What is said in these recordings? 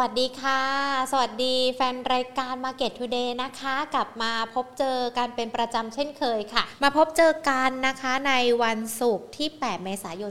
สวัสดีค่ะสวัสดีแฟนรายการ Market Today นะคะกลับมาพบเจอกันเป็นประจำเช่นเคยค่ะมาพบเจอกันนะคะในวันศุกร์ที่8เมษายน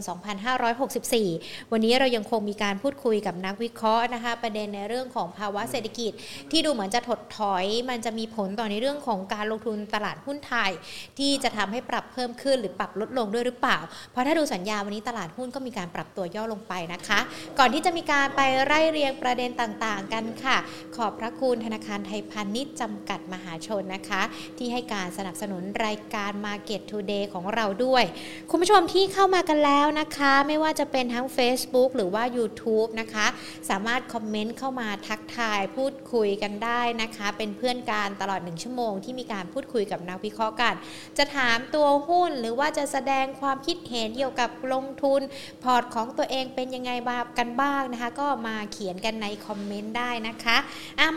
2564วันนี้เรายังคงมีการพูดคุยกับนักวิเคราะห์นะคะประเด็นในเรื่องของภาวะเศรษฐกิจที่ดูเหมือนจะถดถอยมันจะมีผลต่อในเรื่องของการลงทุนตลาดหุ้นไทยที่จะทำให้ปรับเพิ่มขึ้นหรือปรับลดลงด้วยหรือเปล่าเพราะถ้าดูสัญญาวันนี้ตลาดหุ้นก็มีการปรับตัวย่อลงไปนะคะก่อนที่จะมีการไปไล่เรียงประเด็นต่างๆกันค่ะขอบพระคุณธนาคารไทยพาณิชย์จำกัดมหาชนนะคะที่ให้การสนับสนุนรายการ Market Today ของเราด้วยคุณผู้ชมที่เข้ามากันแล้วนะคะไม่ว่าจะเป็นทั้ง Facebook หรือว่า YouTube นะคะสามารถคอมเมนต์เข้ามาทักทายพูดคุยกันได้นะคะเป็นเพื่อนกันตลอด1ชั่วโมงที่มีการพูดคุยกับนักวิเคราะห์กันจะถามตัวหุ้นหรือว่าจะแสดงความคิดเห็นเกี่ยวกับลงทุนพอร์ตของตัวเองเป็นยังไงกันบ้างนะคะก็มาเขียนกันในคอมเมนต์ได้นะคะ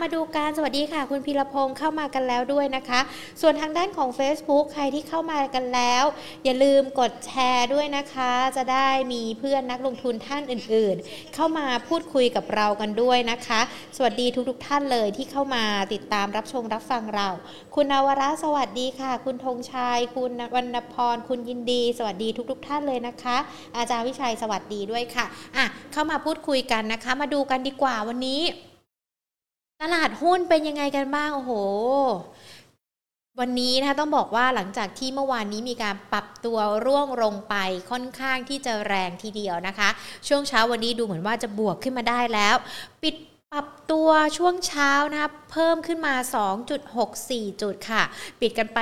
มาดูกันสวัสดีค่ะคุณพีรพงษ์เข้ามากันแล้วด้วยนะคะส่วนทางด้านของ Facebook ใครที่เข้ามากันแล้วอย่าลืมกดแชร์ด้วยนะคะจะได้มีเพื่อนนักลงทุนท่านอื่นๆเข้ามาพูดคุยกับเรากันด้วยนะคะสวัสดีทุกๆท่านเลยที่เข้ามาติดตามรับชมรับฟังเราคุณนวราสวัสดีค่ะคุณธงชัยคุณวรรณพรคุณยินดีสวัสดีทุกๆท่านเลยนะคะอาจารย์วิชัยสวัสดีด้วยค่ะเข้ามาพูดคุยกันนะคะมาดูกันดีกว่าวันนี้ตลาดหุ้นเป็นยังไงกันบ้างโอ้โหวันนี้นะคะต้องบอกว่าหลังจากที่เมื่อวานนี้มีการปรับตัวร่วงลงไปค่อนข้างที่จะแรงทีเดียวนะคะช่วงเช้าวันนี้ดูเหมือนว่าจะบวกขึ้นมาได้แล้วปิดปรับตัวช่วงเช้านะคะเพิ่มขึ้นมา 2.64 จุดค่ะปิดกันไป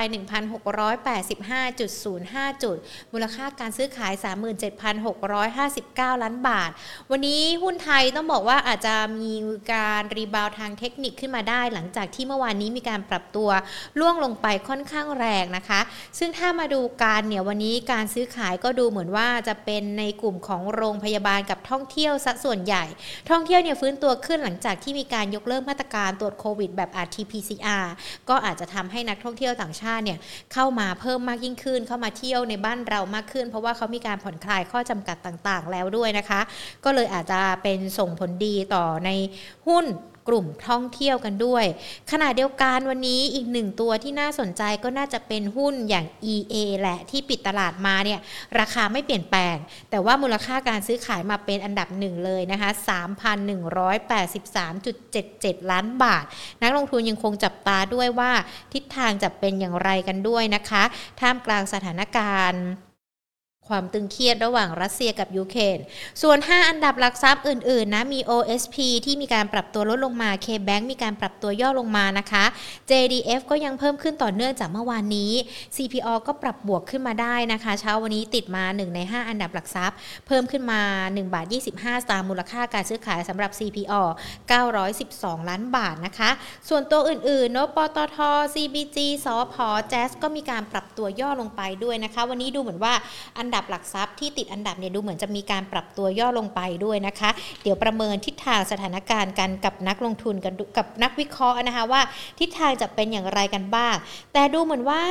1,685.05 จุดมูลค่าการซื้อขาย 37,659 ล้านบาทวันนี้หุ้นไทยต้องบอกว่าอาจจะมีการรีบาวทางเทคนิคขึ้นมาได้หลังจากที่เมื่อวานนี้มีการปรับตัวล่วงลงไปค่อนข้างแรงนะคะซึ่งถ้ามาดูการเนี่ยวันนี้การซื้อขายก็ดูเหมือนว่าจะเป็นในกลุ่มของโรงพยาบาลกับท่องเที่ยวซะส่วนใหญ่ท่องเที่ยวเนี่ยฟื้นตัวขึ้นหลังจากที่มีการยกเลิกมาตรการตรวจโควิดแบบ RT-PCR ก็อาจจะทำให้นักท่องเที่ยวต่างชาติเนี่ยเข้ามาเพิ่มมากยิ่งขึ้นเข้ามาเที่ยวในบ้านเรามากขึ้นเพราะว่าเขามีการผ่อนคลายข้อจำกัดต่างๆแล้วด้วยนะคะก็เลยอาจจะเป็นส่งผลดีต่อในหุ้นกลุ่มท่องเที่ยวกันด้วยขณะเดียวกันวันนี้อีกหนึ่งตัวที่น่าสนใจก็น่าจะเป็นหุ้นอย่าง EA แหละที่ปิดตลาดมาเนี่ยราคาไม่เปลี่ยนแปลงแต่ว่ามูลค่าการซื้อขายมาเป็นอันดับหนึ่งเลยนะคะ 3,183.77 ล้านบาทนักลงทุนยังคงจับตาด้วยว่าทิศทางจะเป็นอย่างไรกันด้วยนะคะท่ามกลางสถานการณ์ความตึงเครียดระหว่างรัสเซียกับยูเครนส่วน5อันดับหลักทรัพย์อื่นๆนะมี OSP ที่มีการปรับตัวลดลงมา K-Bank มีการปรับตัวย่อลงมานะคะ JDF ก็ยังเพิ่มขึ้นต่อเนื่องจากเมื่อวานนี้ CPR ก็ปรับบวกขึ้นมาได้นะคะเช้าวันนี้ติดมา1ใน5อันดับหลักทรัพย์เพิ่มขึ้นมา 1.25 สตางค์มูลค่าการซื้อขายสำหรับ CPR 912ล้านบาทนะคะส่วนตัวอื่นๆนปตท CBG สผ JAS ก็มีการปรับตัวย่อลงไปด้วยนะคะวันนี้ดูเหมือนว่าอันดับหลักทรัพย์ที่ติดอันดับเนี่ยดูเหมือนจะมีการปรับตัวย่อลงไปด้วยนะคะเดี๋ยวประเมินทิศทางสถานการณ์กันกับนักลงทุนกันกับนักวิเคราะห์นะคะว่าทิศทางจะเป็นอย่างไรกันบ้างแต่ดูเหมือนว่า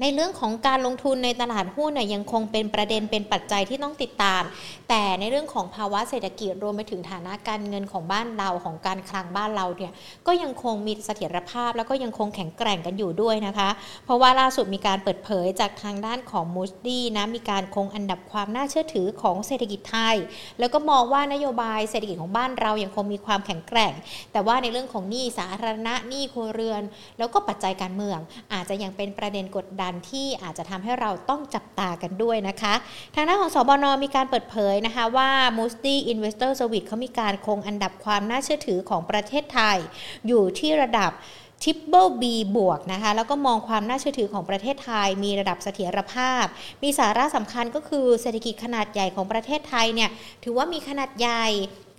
ในเรื่องของการลงทุนในตลาดหุ้นเนี่ยยังคงเป็นประเด็นเป็นปัจจัยที่ต้องติดตามแต่ในเรื่องของภาวะเศรษฐกิจรวมไปถึงฐานะการเงินของบ้านเราของการคลังบ้านเราเนี่ยก็ยังคงมีเสถียรภาพแล้วก็ยังคงแข็งแกร่งกันอยู่ด้วยนะคะเพราะว่าล่าสุดมีการเปิดเผยจากทางด้านของ Moody's นะมีการคงอันดับความน่าเชื่อถือของเศรษฐกิจไทยแล้วก็มองว่านโยบายเศรษฐกิจของบ้านเรายังคงมีความแข็งแกร่งแต่ว่าในเรื่องของหนี้สาธารณะหนี้ครัวเรือนแล้วก็ปัจจัยการเมืองอาจจะยังเป็นประเด็นกดดันที่อาจจะทำให้เราต้องจับตากันด้วยนะคะทางด้านของสบน.มีการเปิดเผยนะคะว่า Moody's Investor's Suite เขามีการคงอันดับความน่าเชื่อถือของประเทศไทยอยู่ที่ระดับ Triple B+ นะคะแล้วก็มองความน่าเชื่อถือของประเทศไทยมีระดับเสถียรภาพมีสาระสำคัญก็คือเศรษฐกิจขนาดใหญ่ของประเทศไทยเนี่ยถือว่ามีขนาดใหญ่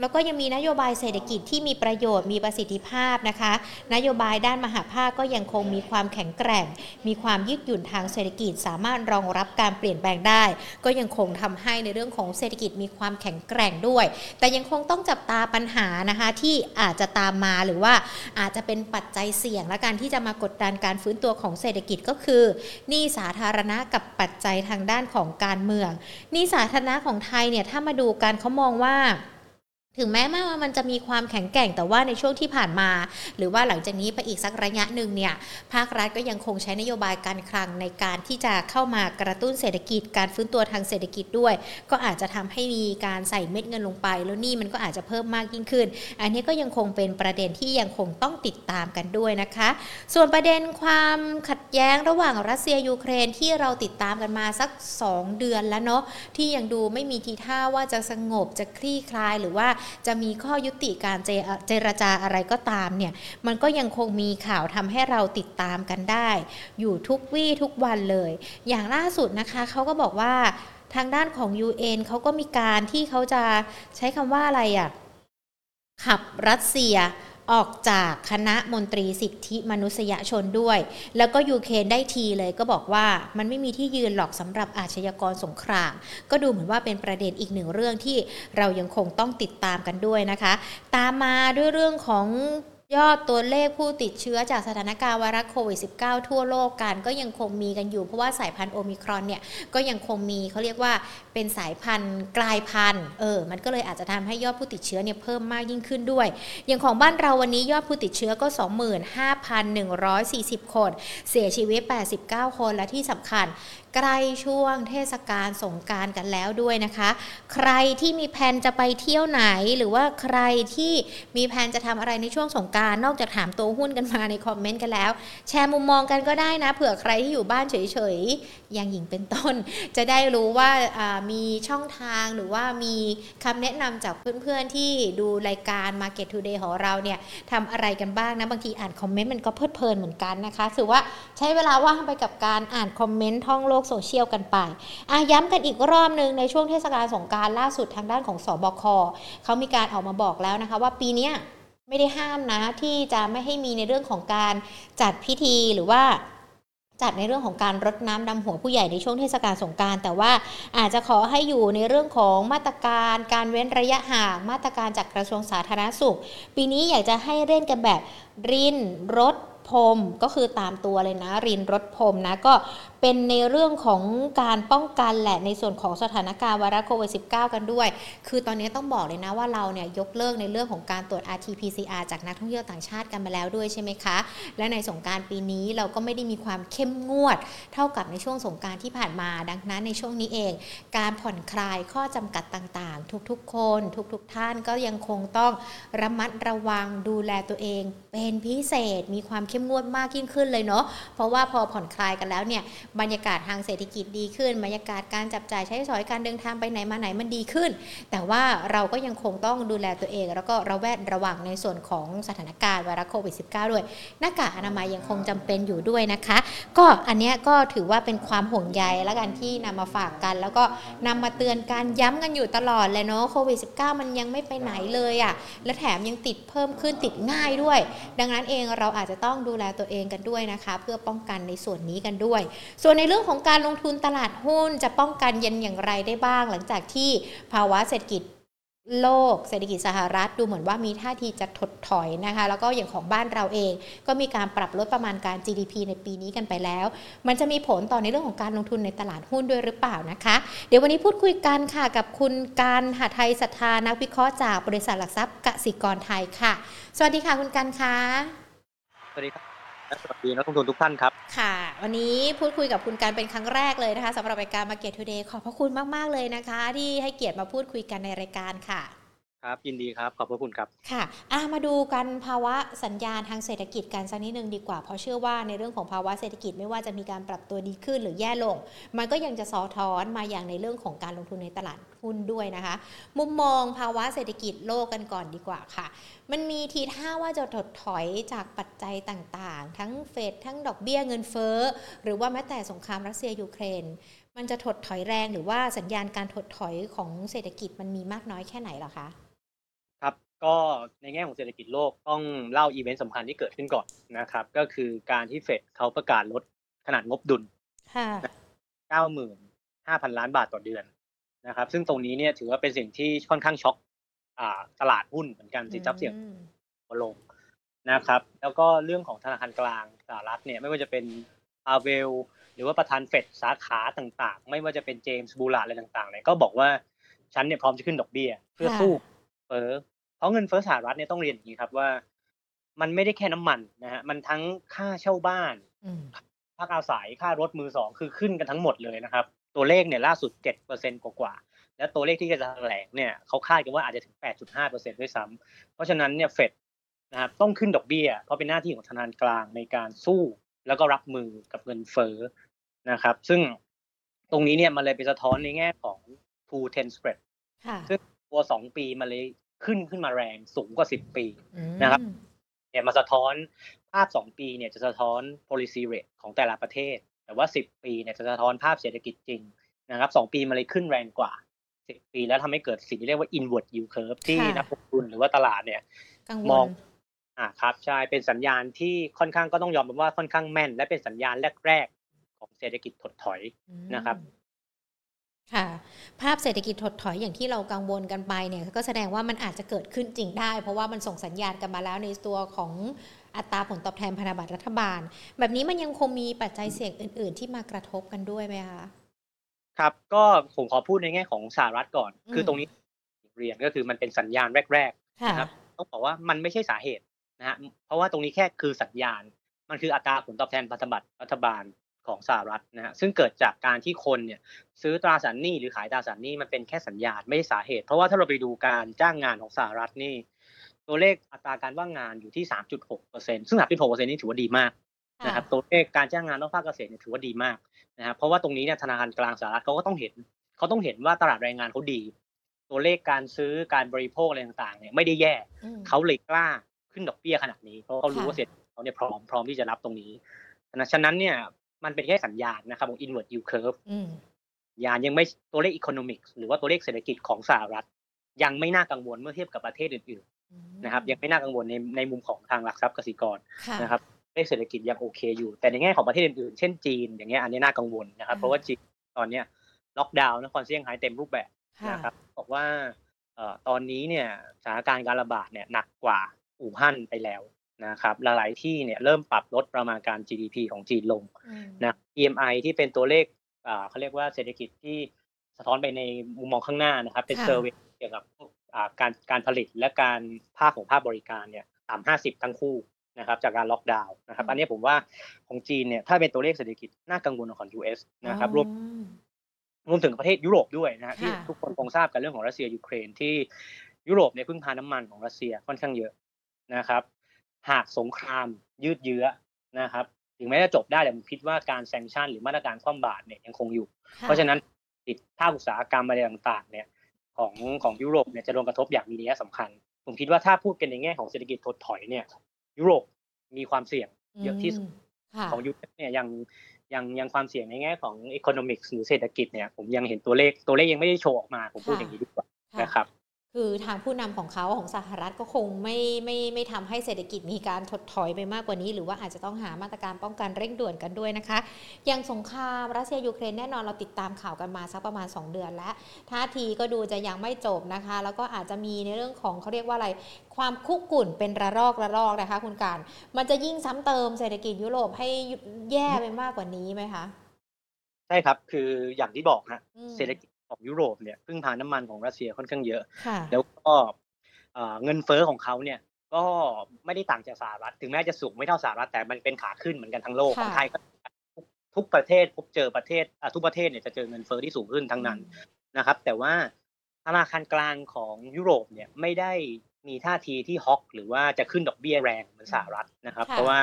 แล้วก็ยังมีนโยบายเศรษฐกิจที่มีประโยชน์มีประสิทธิภาพนะคะนโยบายด้านมหภาคก็ยังคงมีความแข็งแกร่งมีความยืดหยุ่นทางเศรษฐกิจสามารถรองรับการเปลี่ยนแปลงได้ก็ยังคงทำให้ในเรื่องของเศรษฐกิจมีความแข็งแกร่งด้วยแต่ยังคงต้องจับตาปัญหานะคะที่อาจจะตามมาหรือว่าอาจจะเป็นปัจจัยเสี่ยงและการที่จะมากดดันการฟื้นตัวของเศรษฐกิจก็คือหนี้สาธารณะกับปัจจัยทางด้านของการเมืองหนี้สาธารณะของไทยเนี่ยถ้ามาดูกันเขามองว่า ถึงแม้ว่ามันจะมีความแข็งแกร่งแต่ว่าในช่วงที่ผ่านมาหรือว่าหลังจากนี้ไปอีกสักระยะหนึ่งเนี่ยภาครัฐก็ยังคงใช้นโยบายการคลังในการที่จะเข้ามากระตุ้นเศรษฐกิจการฟื้นตัวทางเศรษฐกิจด้วยก็อาจจะทำให้มีการใส่เม็ดเงินลงไปแล้วนี่มันก็อาจจะเพิ่มมากยิ่งขึ้นอันนี้ก็ยังคงเป็นประเด็นที่ยังคงต้องติดตามกันด้วยนะคะส่วนประเด็นความขัดแย้งระหว่างรัสเซียยูเครนที่เราติดตามกันมาสัก2เดือนแล้วเนาะที่ยังดูไม่มีทีท่าว่าจะสงบจะคลี่คลายหรือว่าจะมีข้อยุติการเจรจาอะไรก็ตามเนี่ยมันก็ยังคงมีข่าวทำให้เราติดตามกันได้อยู่ทุกวี่ทุกวันเลยอย่างล่าสุดนะคะเขาก็บอกว่าทางด้านของ UN เขาก็มีการที่เขาจะใช้คำว่าอะไรอ่ะขับรัสเซียออกจากคณะมนตรีสิทธิมนุษยชนด้วยแล้วก็ยูเครนได้ทีเลยก็บอกว่ามันไม่มีที่ยืนหรอกสำหรับอาชญากรสงครามก็ดูเหมือนว่าเป็นประเด็นอีกหนึ่งเรื่องที่เรายังคงต้องติดตามกันด้วยนะคะตามมาด้วยเรื่องของยอดตัวเลขผู้ติดเชื้อจากสถานการณ์ไวรัสโควิด -19 ทั่วโลกกันก็ยังคงมีกันอยู่เพราะว่าสายพันธุ์โอมิครอนเนี่ยก็ยังคงมีเขาเรียกว่าเป็นสายพันธุ์กลายพันธุ์มันก็เลยอาจจะทำให้ยอดผู้ติดเชื้อเนี่ยเพิ่มมากยิ่งขึ้นด้วยอย่างของบ้านเราวันนี้ยอดผู้ติดเชื้อก็ 25,140 คนเสียชีวิต89คนและที่สำคัญใกล้ช่วงเทศกาลสงกรานต์กันแล้วด้วยนะคะใครที่มีแผนจะไปเที่ยวไหนหรือว่าใครที่มีแผนจะทำอะไรในช่วงสงกรานต์นอกจากถามตัวหุ้นกันมาในคอมเมนต์กันแล้วแชร์มุมมองกันก็ได้นะเผื่อใครที่อยู่บ้านเฉยๆอย่างหญิงเป็นต้นจะได้รู้ว่ามีช่องทางหรือว่ามีคำแนะนำจากเพื่อนๆที่ดูรายการ Market Today ของเราเนี่ยทำอะไรกันบ้างนะบางทีอ่านคอมเมนต์มันก็เพลิดเพลินเหมือนกันนะคะถือว่าใช้เวลาว่างไปกับการอ่านคอมเมนต์ท่องโลกโซเชียลกันไปย้ำกันอีกรอบนึงในช่วงเทศกาลสงกรานต์ล่าสุดทางด้านของสบคเขามีการออกมาบอกแล้วนะคะว่าปีนี้ไม่ได้ห้ามนะที่จะไม่ให้มีในเรื่องของการจัดพิธีหรือว่าจัดในเรื่องของการรดน้ำดำหัวผู้ใหญ่ในช่วงเทศกาลสงกรานต์แต่ว่าอาจจะขอให้อยู่ในเรื่องของมาตรการการเว้นระยะห่างมาตรการจากกระทรวงสาธารณสุขปีนี้อยากจะให้เล่นกันแบบรินรถพรมก็คือตามตัวเลยนะรินรถพรมนะก็เป็นในเรื่องของการป้องกันแหละในส่วนของสถานการณ์ไวรัสโควิด -19 กันด้วยคือตอนนี้ต้องบอกเลยนะว่าเราเนี่ยยกเลิกในเรื่องของการตรวจ RT-PCR จากนักท่องเที่ยวต่างชาติกันมาแล้วด้วยใช่ไหมคะและในสงกรานต์ปีนี้เราก็ไม่ได้มีความเข้มงวดเท่ากับในช่วงสงกรานต์ที่ผ่านมาดังนั้นในช่วงนี้เองการผ่อนคลายข้อจำกัดต่างๆทุกๆคนทุกๆท่านก็ยังคงต้องระมัดระวังดูแลตัวเองเป็นพิเศษมีความเข้มงวดมากยิ่งขึ้นเลยเนาะเพราะว่าพอผ่อนคลายกันแล้วเนี่ยบรรยากาศทางเศรษฐกิจดีขึ้นบรรยากาศการจับจ่ายใช้สอยการเดินทางไปไหนมาไหนมันดีขึ้นแต่ว่าเราก็ยังคงต้องดูแลตัวเองแล้วก็ระแวดระวังในส่วนของสถานการณ์ไวรัสโควิด -19 ด้วยหน้ากากอนามัยยังคงจำเป็นอยู่ด้วยนะคะก็อันเนี้ยก็ถือว่าเป็นความห่วงใยและกันที่นำมาฝากกันแล้วก็นำมาเตือนการย้ำกันอยู่ตลอดเลยเนาะโควิด -19 มันยังไม่ไปไหนเลยอ่ะและแถมยังติดเพิ่มขึ้นติดง่ายด้วยดังนั้นเองเราอาจจะต้องดูแลตัวเองกันด้วยนะคะเพื่อป้องกันในส่วนนี้กันด้วยส่วนในเรื่องของการลงทุนตลาดหุ้นจะป้องกันเย็นอย่างไรได้บ้างหลังจากที่ภาวะเศรษฐกิจโลกเศรษฐกิจสหรัฐดูเหมือนว่ามีท่าทีจะถดถอยนะคะแล้วก็อย่างของบ้านเราเองก็มีการปรับลดประมาณการ GDP ในปีนี้กันไปแล้วมันจะมีผลต่อในเรื่องของการลงทุนในตลาดหุ้นด้วยหรือเปล่านะคะเดี๋ยววันนี้พูดคุยกันค่ะกับคุณการหาไทยศรัทธานักวิเคราะห์จากบริษัทหลักทรัพย์กสิกรไทยค่ะสวัสดีค่ะคุณการค่ะสวัสดีครับสวัสดีนักลงทุนทุกท่านครับค่ะวันนี้พูดคุยกับคุณการเป็นครั้งแรกเลยนะคะสำหรับรายการ Market Today ขอบพระคุณมากๆเลยนะคะที่ให้เกียรติมาพูดคุยกันในรายการค่ะครับยินดีครับขอบพระคุณครับค่ะมาดูกันภาวะสัญญาณทางเศรษฐกิจกันสักนิดนึงดีกว่าเพราะเชื่อว่าในเรื่องของภาวะเศรษฐกิจไม่ว่าจะมีการปรับตัวดีขึ้นหรือแย่ลงมันก็ยังจะสะท้อนมาอย่างในเรื่องของการลงทุนในตลาดหุ้นด้วยนะคะมุมมองภาวะเศรษฐกิจโลกกันก่อนดีกว่าค่ะมันมีทีท่าว่าจะถดถอยจากปัจจัยต่างๆทั้งเฟดทั้งดอกเบี้ยเงินเฟ้อหรือว่าแม้แต่สงครามรัสเซียยูเครนมันจะถดถอยแรงหรือว่าสัญญาณการถดถอยของเศรษฐกิจมันมีมากน้อยแค่ไหนหรอคะครับก็ในแง่ของเศรษฐกิจโลกต้องเล่าอีเวนต์สำคัญที่เกิดขึ้นก่อนนะครับก็คือการที่เฟดเขาประกาศลดขนาดงบดุล 95,000 ล้านบาทต่อเดือนนะครับซึ่งตรงนี้เนี่ยถือว่าเป็นสิ่งที่ค่อนข้างช็อกตลาดหุ้นเหมือนกันสินทรัพย์เสี่ยงลงนะครับแล้วก็เรื่องของธนาคารกลางสหรัฐเนี่ยไม่ว่าจะเป็นพาเวลหรือว่าประธานเฟดสาขาต่างๆไม่ว่าจะเป็นเจมส์บูลาร์ดอะไรต่างๆเนี่ยก็บอกว่าฉันเนี่ยพร้อมจะขึ้นดอกเบี้ยเพื่อสู้ ราะเงินเฟ้อสหรัฐเนี่ยต้องเรียนอย่างนี้ครับว่ามันไม่ได้แค่น้ำมันนะฮะมันทั้งค่าเช่าบ้านค่าอาศัยค่ารถมือสองคือขึ้นกันทั้งหมดเลยนะครับตัวเลขเนี่ยล่าสุด 7% กว่าๆและตัวเลขที่จะแถลงเนี่ยเขาคาดกันว่าอาจจะถึง 8.5% ด้วยซ้ำเพราะฉะนั้นเนี่ยเฟดนะครับต้องขึ้นดอกเบี้ยเพราะเป็นหน้าที่ของธนาคารกลางในการสู้แล้วก็รับมือกับเงินเฟ้อนะครับซึ่งตรงนี้เนี่ยมันเลยไปสะท้อนในแง่ของ 2-10 spread ซึ่งตัว2ปีมันเลยขึ้นมาแรงสูงกว่า10ปีนะครับมาสะท้อนภาพ2ปีเนี่ยจะสะท้อน policy rate ของแต่ละประเทศแต่ว่า10ปีเนี่ยจะสะท้อนภาพเศรษฐกิจจริงนะครับ2ปีมันเลยขึ้นแรงกว่า10ปีแล้วทำให้เกิดสิ่งที่เรียกว่า inward yield curve ที่นักลงทุนหรือว่าตลาดเนี่ยมองครับใช่เป็นสัญญาณที่ค่อนข้างก็ต้องยอมรับว่าค่อนข้างแม่นและเป็นสัญญาณแรกๆของเศรษฐกิจถดถอยนะครับค่ะภาพเศรษฐกิจถดถอยอย่างที่เรากังวลกันไปเนี่ยก็แสดงว่ามันอาจจะเกิดขึ้นจริงได้เพราะว่ามันส่งสัญญาณกันมาแล้วในตัวของอัตราผลตอบแทนพันธบัตรรัฐบาลแบบนี้มันยังคงมีปัจจัยเสี่ยงอื่นๆที่มากระทบกันด้วยไหมคะครับก็ผมขอพูดในแง่ของสหรัฐก่อนคือตรงนี้เรียนก็คือมันเป็นสัญญาณแรกๆนะครับต้องบอกว่ามันไม่ใช่สาเหตุนะฮะเพราะว่าตรงนี้แค่คือสัญญาณมันคืออัตราผลตอบแทนพันธบัตรรัฐบาลของสหรัฐนะฮะซึ่งเกิดจากการที่คนเนี่ยซื้อตราสารหนี้หรือขายตราสารหนี้มันเป็นแค่สัญญาณไม่ใช่สาเหตุเพราะว่าถ้าเราไปดูการจ้างงานของสหรัฐนี่ตัวเลขอัตราการว่างงานอยู่ที่ 3.6% ซึ่ง 3.6% นี่ถือว่าดีมากนะครับตัวเลขการจ้างงานนอกภาคเกษตรเนี่ยถือว่าดีมากนะครับเพราะว่าตรงนี้เนี่ยธนาคารกลางสหรัฐเขาก็ต้องเห็นว่าตลาดแรงงานเขาดีตัวเลขการซื้อการบริโภคอะไรต่างๆเนี่ยไม่ได้แย่เขาเลยกล้าขึ้นดอกเบี้ยขนาดนี้เพราะเขารู้ว่าเศรษฐกิจเขาเนี่ยพร้อมที่จะรับตรงนี้ฉะนั้นเนี่ยมันเป็นแค่สัญญาณนะครับของ inward yield curve ยานยังไม่ตัวเลข economics หรือว่าตัวเลขเศรษฐกิจของสหรัฐยังไม่น่ากังวลเมื่อเทียบกับประเทศอื่นๆนะครับยังไม่น่ากังวลในมุมของทางหลักทรัพย์กสิกรนะครับเลขเศรษฐกิจยังโอเคอยู่แต่ในแง่ของประเทศอื่นๆเช่นจีนอย่างเงี้ยอันนี้น่ากังวลนะครับเพราะว่าจีนตอนเนี้ยล็อกดาวน์นครเซี่ยงไฮ้เต็มรูปแบบนะครับบอกว่าตอนนี้เนี่ยสถานการณ์การระบาดเนี่ยหนักกว่าอู่ฮั่นไปแล้วนะครับหลายๆที่เนี่ยเริ่มปรับลดประมาณการ GDP ของจีนลงนะ EMA ที่เป็นตัวเลขเขาเรียกว่าเศรษฐกิจที่สะท้อนไปในมุมมองข้างหน้านะครับเป็นเซอร์เวย์เกี่ยวกับการผลิตและการภาคบริการเนี่ยต่ำ50ทั้งคู่นะครับจากการล็อกดาวน์นะครับอันนี้ผมว่าของจีนเนี่ยถ้าเป็นตัวเลขเศรษฐกิจน่ากังวลของ US นะครับรวมถึงประเทศยุโรปด้วยนะฮะที่ทุกคนคงทราบกันเรื่องของรัสเซียยูเครนที่ยุโรปเนี่ยพึ่งพาน้ำมันของรัสเซียค่อนข้างเยอะนะครับหากสงครามยืดเยื้อนะครับถึงแม้จะจบได้แต่ผมคิดว่าการแซงชั่นหรือมาตรการคว่ำบาตรเนี่ยยังคงอยู่เพราะฉะนั้นติดภาคอุตสาหกรรมอะไรต่างๆเนี่ยของยุโรปเนี่ยจะโดนกระทบอย่างมีนัยสำคัญผมคิดว่าถ้าพูดกันในแง่ของเศรษฐกิจถดถอยเนี่ยยุโรปมีความเสี่ยงเยอะที่สุดของยุโรปเนี่ยยังความเสี่ยงในแง่ของอีโคโนมิกส์หรือเศรษฐกิจเนี่ยผมยังเห็นตัวเลขยังไม่ได้โชว์ออกมาผมพูดอย่างนี้ดีกว่านะครับคือทางผู้นำของเขาของสหรัฐก็คงไม่ทำให้เศรษฐกิจมีการถดถอยไปมากกว่านี้หรือว่าอาจจะต้องหามาตรการป้องกันเร่งด่วนกันด้วยนะคะอย่างสงครามรัสเซียยูเครนแน่นอนเราติดตามข่าวกันมาสักประมาณ2เดือนแล้วท่าทีก็ดูจะยังไม่จบนะคะแล้วก็อาจจะมีในเรื่องของเขาเรียกว่าอะไรความคุกรุ่นเป็นระลอกนะคะคุณการมันจะยิ่งซ้ำเติมเศรษฐกิจยุโรปให้แย่ไปมากกว่านี้ไหมคะใช่ครับคืออย่างที่บอกฮะเศรษฐกิจของยุโรปเนี่ยพึ่งพาน้ำมันของรัสเซียค่อนข้างเยอะแล้วก็เงินเฟ้อของเขาเนี่ยก็ไม่ได้ต่างจากสหรัฐถึงแม้จะสูงไม่เท่าสหรัฐแต่มันเป็นขาขึ้นเหมือนกันทั้งโลกของไทยก็ทุกประเทศพบเจอประเทศทุกประเทศเนี่ยจะเจอเงินเฟ้อที่สูงขึ้นทั้งนั้นนะครับแต่ว่าธนาคารกลางของยุโรปเนี่ยไม่ได้มีท่าทีที่ฮอกหรือว่าจะขึ้นดอกเบี้ยแรงเหมือนสหรัฐนะครับเพราะว่า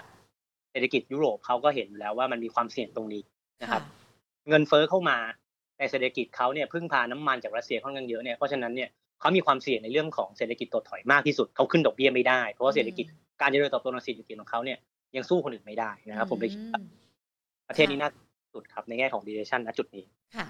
เศรษฐกิจยุโรปเขาก็เห็นแล้วว่ามันมีความเสี่ยงตรงนี้นะครับเงินเฟ้อเข้ามาในเศรษฐกิจเขาเนี่ยพึ่งพาน้ำมันจากรัสเซียค่อนข้างเยอะเนี่ยเพราะฉะนั้นเนี่ยเขามีความเสี่ยงในเรื่องของเศรษฐกิจถดถอยมากที่สุดเขาขึ้นดอกเบี้ยไม่ได้เพราะว่าเศรษฐกิจการเจริญเติบโตในเศรษฐกิจของเขาเนี่ยยังสู้คนอื่นไม่ได้นะครับผมเลยประเทศนี้น่าสุดครับในแง่ของ recession ณจุดนี้ค่ะ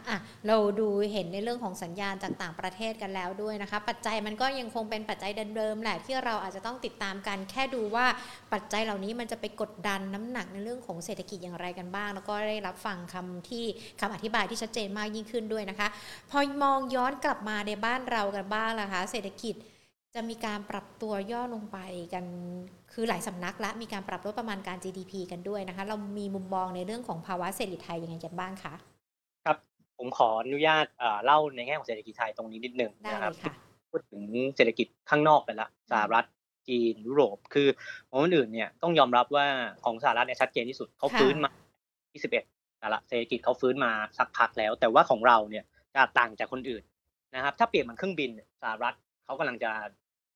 เราดูเห็นในเรื่องของสัญญาณจากต่างประเทศกันแล้วด้วยนะคะปัจจัยมันก็ยังคงเป็นปัจจัยเดิมๆแหละที่เราอาจจะต้องติดตามกันแค่ดูว่าปัจจัยเหล่านี้มันจะไปกดดันน้ำหนักในเรื่องของเศรษฐกิจอย่างไรกันบ้างแล้วก็ได้รับฟังคำอธิบายที่ชัดเจนมากยิ่งขึ้นด้วยนะคะพอมองย้อนกลับมาในบ้านเรากันบ้างนะคะเศรษฐกิจจะมีการปรับตัวย่อลงไปกันคือหลายสำนักและมีการปรับลดประมาณการ GDP กันด้วยนะคะเรามีมุมมองในเรื่องของภาวะเศรษฐกิจไทยยังไงกันบ้างคะครับผมขออนุญาตเล่าในแง่ของเศรษฐกิจไทยตรงนี้นิดนึงนะครับ พูดถึงเศรษฐกิจข้างนอกไปละสหรัฐจีนยุโรปคือของอื่นเนี่ยต้องยอมรับว่าของสหรัฐเนี่ยชัดเจนที่สุดเขาฟื้นมา21แต่ละเศรษฐกิจเขาฟื้นมาสักพักแล้วแต่ว่าของเราเนี่ยจะต่างจากคนอื่นนะครับถ้าเปรียบเหมือนเครื่องบินสหรัฐเขากำลังจะ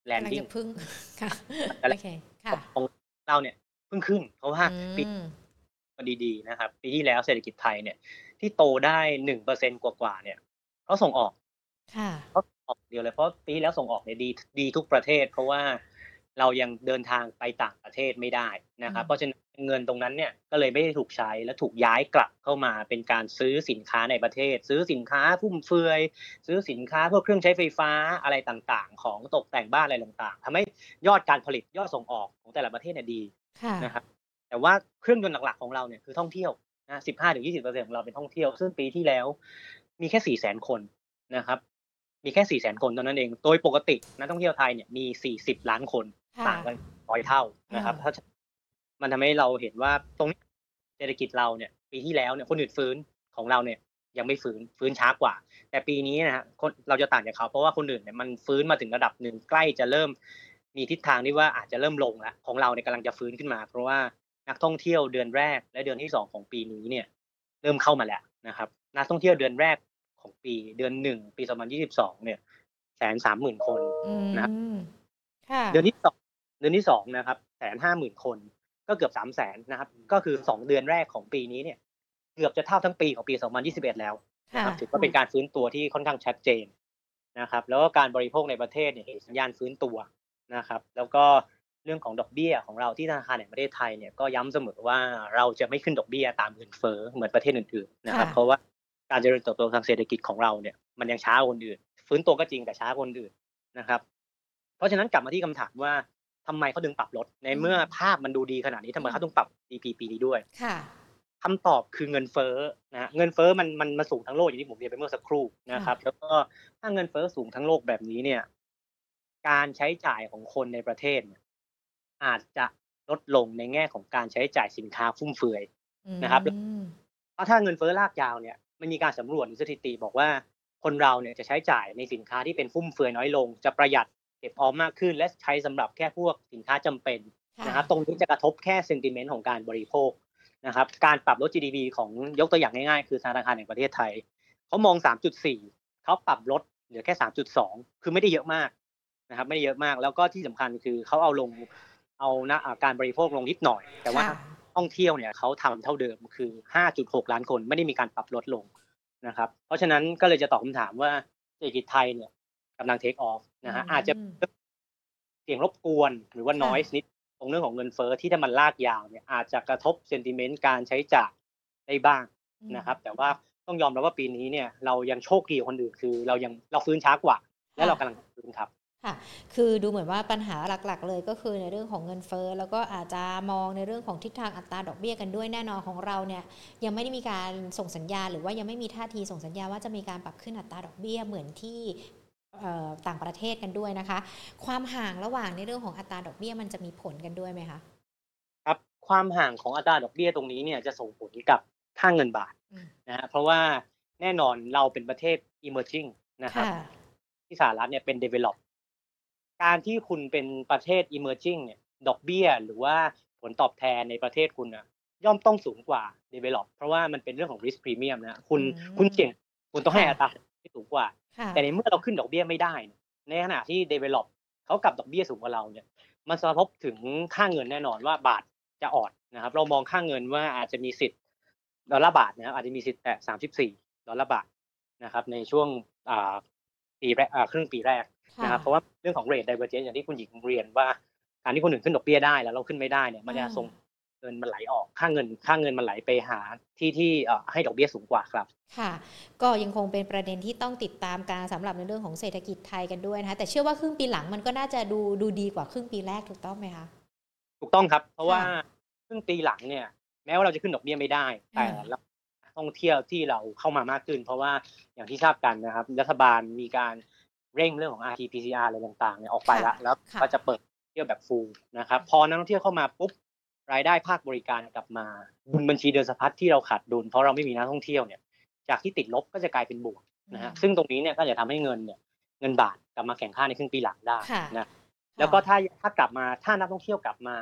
แลนดิ้งพึ่งค่ะโอเคค่ะของเราเนี่ยเพิ่งขึ้นเพราะว่าปีดีๆนะครับปีที่แล้วเศรษฐกิจไทยเนี่ยที่โตได้ 1% กว่าๆเนี่ยเขาส่งออกค่ะเขาออกเดียวเลยเพราะปีแล้วส่งออกเนี่ยดีทุกประเทศเพราะว่าเรายังเดินทางไปต่างประเทศไม่ได้นะครับเพราะฉะนั้นเงินตรงนั้นเนี่ยก็เลยไม่ได้ถูกใช้และถูกย้ายกลับเข้ามาเป็นการซื้อสินค้าในประเทศซื้อสินค้าฟุ่มเฟือยซื้อสินค้าพวกเครื่องใช้ไฟฟ้าอะไรต่างๆของตกแต่งบ้านอะไรต่างๆทำให้ยอดการผลิตยอดส่งออกของแต่ละประเทศเนี่ยดีนะครับแต่ว่าเครื่องยนต์หลักๆของเราเนี่ยคือท่องเที่ยวนะ 15-20% ของเราเป็นท่องเที่ยวซึ่งปีที่แล้วมีแค่ 400,000 คนนะครับมีแค่ 400,000 คนเท่านั้นเองโดยปกตินักท่องเที่ยวไทยเนี่ยมี40ล้านคนต่างกัน100เท่านะครับถ้ามันทำให้เราเห็นว่าตรงนี้เศรษฐกิจเราเนี่ยปีที่แล้วเนี่ยคนอื่นฟื้นของเราเนี่ยยังไม่ฟื้นช้ากว่าแต่ปีนี้นะฮะเราจะต่างจากเขาเพราะว่าคนอื่นเนี่ยมันฟื้นมาถึงระดับนึงใกล้จะเริ่มมีทิศทางที่ว่าอาจจะเริ่มลงแล้วของเราเนี่ยกำลังจะฟื้นขึ้นมาเพราะว่านักท่องเที่ยวเดือนแรกและเดือนที่2ของปีนี้เนี่ยเริ่มเข้ามาแล้วนะครับนักท่องเที่ยวเดือนแรกของปีเดือน1ปี2022เนี่ย 130,000 คนนะครับเดือนที่2นะครับ 150,000 คนก็เกือบ 300,000 นะครับก็คือ2เดือนแรกของปีนี้เนี่ยเกือบจะเท่าทั้งปีของปี2021แล้วนะครับถือว่าเป็นการฟื้นตัวที่ค่อนข้างชัดเจนนะครับแล้วก็การบริโภคในประเทศเนี่ยเห็นสัญญาณฟื้นตัวนะครับแล้วก็เรื่องของดอกเบี้ยของเราที่ธนาคารแห่งประเทศไทยเนี่ยก็ย้ำเสมอว่าเราจะไม่ขึ้นดอกเบี้ยตามเงินเฟ้อเหมือนประเทศอื่นๆนะครับเพราะว่าการเจริญเติบโตทางเศรษฐกิจของเราเนี่ยมันยังช้ากว่าคนอื่นฟื้นตัวก็จริงแต่ช้ากว่าคนอื่นนะครับเพราะฉะนั้นกลับมาที่คำถามว่าทำไมเขาถึงปรับลดในเมื่อภาพมันดูดีขนาดนี้ทำไมเขาต้องปรับ GDP ปีนี้ด้วยคำตอบคือเงินเฟ้อนะเงินเฟ้อมันมาสูงทั้งโลกอย่างที่ผมเรียนไปเมื่อสักครู่นะครับแล้วก็ถ้าเงินเฟ้อสูงทั้งโลกแบบนี้เนี่ยการใช้จ่ายของคนในประเทศอาจจะลดลงในแง่ของการใช้จ่ายสินค้าฟุ่มเฟือยนะครับเพราะถ้าเงินเฟ้อลากยาวเนี่ยมันมีการสำรวจหรือสถิติบอกว่าคนเราเนี่ยจะใช้จ่ายในสินค้าที่เป็นฟุ่มเฟือยน้อยลงจะประหยัดเก็บออมมากขึ้นและใช้สำหรับแค่พวกสินค้าจำเป็นนะครับตรงนี้จะกระทบแค่เซนติเมนต์ของการบริโภคนะครับการปรับลด GDP ของยกตัวอย่างง่ายๆคือธนาคารแห่งประเทศไทยเขามอง 3.4 เขาปรับลดเหลือแค่ 3.2 คือไม่ได้เยอะมากนะครับไม่ได้เยอะมากแล้วก็ที่สำคัญคือเขาเอาการบริโภคลงนิดหน่อยแต่ว่าท่องเที่ยวเนี่ยเขาทำเท่าเดิมคือ 5.6 ล้านคนไม่ได้มีการปรับลดลงนะครับเพราะฉะนั้นก็เลยจะตอบคำถามว่าเศรษฐกิจไทยเนี่ยกำลังเทคออฟนะฮะอาจจะเสียงรบกวนหรือว่า noise นิดตรงเรื่องของเงินเฟ้อที่ถ้ามันลากยาวเนี่ยอาจจะกระทบเซนติเมนต์การใช้จ่ายได้บ้างนะครับแต่ว่าต้องยอมรับว่าปีนี้เนี่ยเรายังโชคดีกว่าคนอื่นคือเราฟื้นช้ากว่าและเรากำลังฟื้นครับค่ะคือดูเหมือนว่าปัญหาหลักๆเลยก็คือในเรื่องของเงินเฟ้อแล้วก็อาจจะมองในเรื่องของทิศทางอัตราดอกเบี้ยกันด้วยแน่นอนของเราเนี่ยยังไม่ได้มีการส่งสัญญาณหรือว่ายังไม่มีท่าทีส่งสัญญาณว่าจะมีการปรับขึ้นอัตราดอกเบี้ยเหมือนที่ต่างประเทศกันด้วยนะคะความห่างระหว่างในเรื่องของอัตราดอกเบี้ยมันจะมีผลกันด้วยไหมคะครับความห่างของอัตราดอกเบี้ยตรงนี้เนี่ยจะส่งผลกับค่าเงินบาทนะฮะเพราะว่าแน่นอนเราเป็นประเทศ emerging นะครับที่สหรัฐเนี่ยเป็น developการที่คุณเป็นประเทศ emerging เนี่ยดอกเบี้ยหรือว่าผลตอบแทนในประเทศคุณนะย่อมต้องสูงกว่า develop เพราะว่ามันเป็นเรื่องของ risk premium นะคุณเสี่ยงคุณต้องให้อัตราที่สูงกว่าแต่ในเมื่อเราขึ้นดอกเบี้ยไม่ได้ในขณะที่ develop เขากลับดอกเบี้ยสูงกว่าเราเนี่ยมันสะท้อนถึงค่าเงินแน่นอนว่าบาทจะอ่อนนะครับเรามองค่าเงินว่าอาจจะมีสิทธิ์ดอลลาร์บาทนะครับอาจจะมีสิทธิ์แตะ34ดอลลาร์บาทนะครับในช่วงปีแรกครึ่งปีแรกนะครับเพราะว่าเรื่องของ rate divergence อย่างที่คุณหญิงเรียนว่าการที่คนอื่นขึ้นดอกเบี้ยได้แล้วเราขึ้นไม่ได้เนี่ยมันจะส่งเงินมันไหลออกค่าเงินมันไหลไปหาที่ให้ดอกเบี้ยสูงกว่าครับค่ะก็ยังคงเป็นประเด็นที่ต้องติดตามการสำหรับในเรื่องของเศรษฐกิจไทยกันด้วยนะคะแต่เชื่อว่าครึ่งปีหลังมันก็น่าจะดูดีกว่าครึ่งปีแรกถูกต้องไหมคะถูกต้องครับเพราะว่าครึ่งปีหลังเนี่ยแม้ว่าเราจะขึ้นดอกเบี้ยไม่ได้แต่ท่องเที่ยวที่เราเข้ามามากขึ้นเพราะว่าอย่างที่ทราบกันนะครับรัฐบาลมีการเร่งเรื่องของ RT-PCR อะไรต่างๆเนี่ยออกไปแล้วก็จะเปิดเที่ยวแบบฟูลนะครับพอนักท่องเที่ยวเข้ามาปุ๊บรายได้ภาคบริการกลับมาดุลบัญชีเดินสะพัดที่เราขาดดุลเพราะเราไม่มีนักท่องเที่ยวเนี่ยจากที่ติดลบก็จะกลายเป็นบวกนะฮะซึ่งตรงนี้เนี่ยก็จะทำให้เงินบาท กลับมาแข่งข้าในครึ่งปีหลังได้นะแล้วก็ถ้ากลับมาถ้านักท่องเที่ยวกลับมา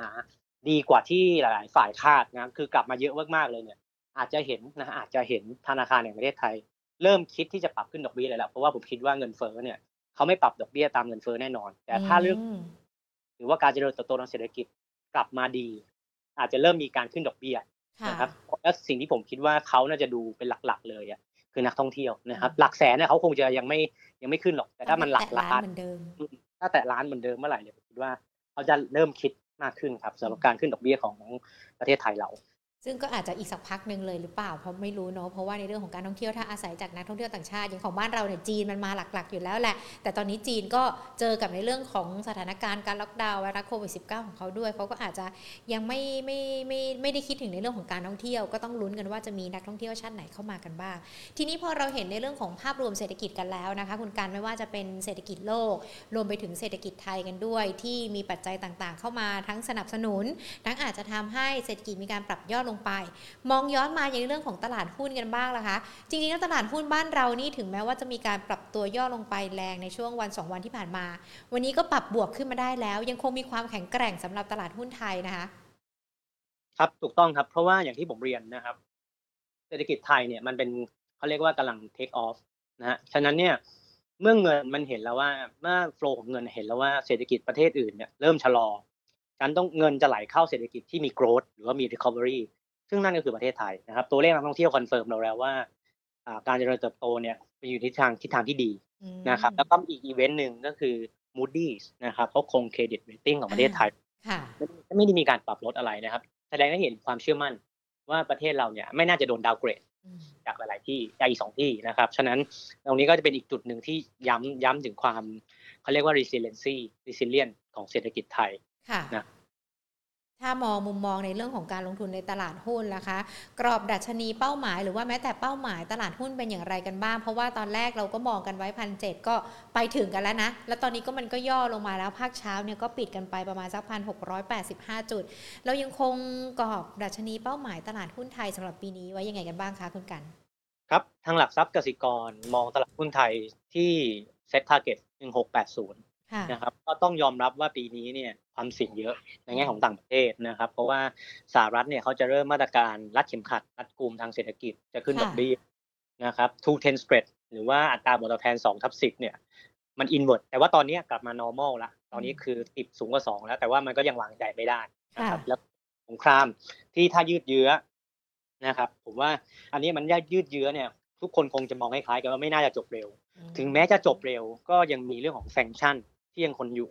ดีกว่าที่หลายๆฝ่ายคาดนะคือกลับมาเยอะมากๆเลยเนี่ยอาจจะเห็นธนาคารแห่งประเทศไทยเริ่มคิดที่จะปรับขึ้นดอกเบี้ยเลยแหละเพราะว่าผมคิดว่าเงินเฟ้อเนี่ยเขาไม่ปรับดอกเบี้ยตามเงินเฟ้อแน่นอนแต่ถ้าเรื่องหรือว่าการเจริญเติบโตทางเศรษฐกิจกลับมาดีอาจจะเริ่มมีการขึ้นดอกเบี้ยนะครับและสิ่งที่ผมคิดว่าเขาน่าจะดูเป็นหลักๆเลยอ่ะคือนักท่องเที่ยวนะครับหลักแสนเนี่ยเขาคงจะยังไม่ขึ้นหรอกแต่ถ้ามันหลักล้านถ้าแต่ล้านเหมือนเดิมเมื่อไหร่เนี่ยผมคิดว่าเขาจะเริ่มคิดมากขึ้นครับสำหรับการขึ้นดอกเบี้ยของประเทศไทยเราซึ่งก็อาจจะอีกสักพักนึงเลยหรือเปล่าเพราะไม่รู้เนาะเพราะว่าในเรื่องของการท่องเที่ยวถ้าอาศัยจากนักท่องเที่ยวต่างชาติอย่างของบ้านเราเนี่ยจีนมันมาหลักๆอยู่แล้วแหละแต่ตอนนี้จีนก็เจอกับในเรื่องของสถานการณ์การล็อกดาวน์และโควิด-19 ของเขาด้วยเขาก็อาจจะยังไม่ได้คิดถึงในเรื่องของการท่องเที่ยวก็ต้องลุ้นกันว่าจะมีนักท่องเที่ยวชาติไหนเข้ามากันบ้างทีนี้พอเราเห็นในเรื่องของภาพรวมเศรษฐกิจกันแล้วนะคะคุณการไม่ว่าจะเป็นเศรษฐกิจโลกรวมไปถึงเศรษฐกิจไทยกันด้วยที่มีปัจจัยต่างๆเข้ามาทั้งสนับสนุนทั้งอาจจะทำให้เศรษฐกิจมีการปรับย่อไปมองย้อนมาอย่างเรื่องของตลาดหุ้นกันบ้างล่ะคะจริงๆแล้วตลาดหุ้นบ้านเรานี่ถึงแม้ว่าจะมีการปรับตัวย่อลงไปแรงในช่วงวัน2วันที่ผ่านมาวันนี้ก็ปรับบวกขึ้นมาได้แล้วยังคงมีความแข็งแกร่งสำหรับตลาดหุ้นไทยนะคะครับถูกต้องครับเพราะว่าอย่างที่ผมเรียนนะครับเศรษฐกิจไทยเนี่ยมันเป็นเขาเรียกว่ากำลัง take off นะฮะฉะนั้นเนี่ยเมื่อเงินมันเห็นแล้วว่าเมื่อ flow ของเงินเห็นแล้วว่าเศรษฐกิจประเทศอื่นเนี่ยเริ่มชะลอการต้องเงินจะไหลเข้าเศรษฐกิจที่มี growth หรือว่ามี recovery ซึ่งนั่นก็คือประเทศไทยนะครับตัวเลขนักท่องเที่ยวคอนเฟิร์มเราแล้วว่าการเจริญเติบโตเนี่ยเป็นอยู่ในทิศทางที่ดีนะครับแล้วก็อีกอีเวนต์นึงก็คือ Moody's นะครับเขาคง credit rating ของประเทศไทยไม่ได้มีการปรับลดอะไรนะครับแสดงให้เห็นความเชื่อมั่นว่าประเทศเราเนี่ยไม่น่าจะโดนดาวเกรดจากหลายๆที่จากอีก2ที่นะครับฉะนั้นตรงนี้ก็จะเป็นอีกจุดนึงที่ย้ำถึงความเขาเรียกว่า resilient ของเศรษฐกิจไทยค่ะถ้ามองมุมมองในเรื่องของการลงทุนในตลาดหุ้นนะคะกรอบดัชนีเป้าหมายหรือว่าแม้แต่เป้าหมายตลาดหุ้นเป็นอย่างไรกันบ้างเพราะว่าตอนแรกเราก็มองกันไว้ 1,700 ก็ไปถึงกันแล้วนะแล้วตอนนี้ก็มันก็ย่อลงมาแล้วภาคเช้าเนี่ยก็ปิดกันไปประมาณสัก 1,685 จุดเรายังคงกรอบดัชนีเป้าหมายตลาดหุ้นไทยสำหรับปีนี้ไว้ยังไงกันบ้างคะคุณกันครับทางหลักทรัพย์กสิกรมองตลาดหุ้นไทยที่เซ็ตทาร์เก็ต 1680นะครับก็ต้องยอมรับว่าปีนี้เนี่ยความเสี่ยงเยอะในแง่ของต่างประเทศนะครับเพราะว่าสหรัฐเนี่ยเขาจะเริ่มมาตรการรัดเข็มขัดรัดกุมทางเศรษฐกิจจะขึ้นดอกเบี้ยนะครับ 2-10 spread หรือว่าอัตราผลตอบแทน 2/10 เนี่ยมัน invert แต่ว่าตอนนี้กลับมา normal ละตอนนี้คือติดสูงกว่า2แล้วแต่ว่ามันก็ยังวางใจไม่ได้นะครับแล้วสงครามที่ถ้ายืดเยื้อนะครับผมว่าอันนี้มันยืดเยื้อเนี่ยทุกคนคงจะมองคล้ายๆกันว่าไม่น่าจะจบเร็วถึงแม้จะจบเร็วก็ยังมีเรื่องของ sanctionที่ยังคนอยู่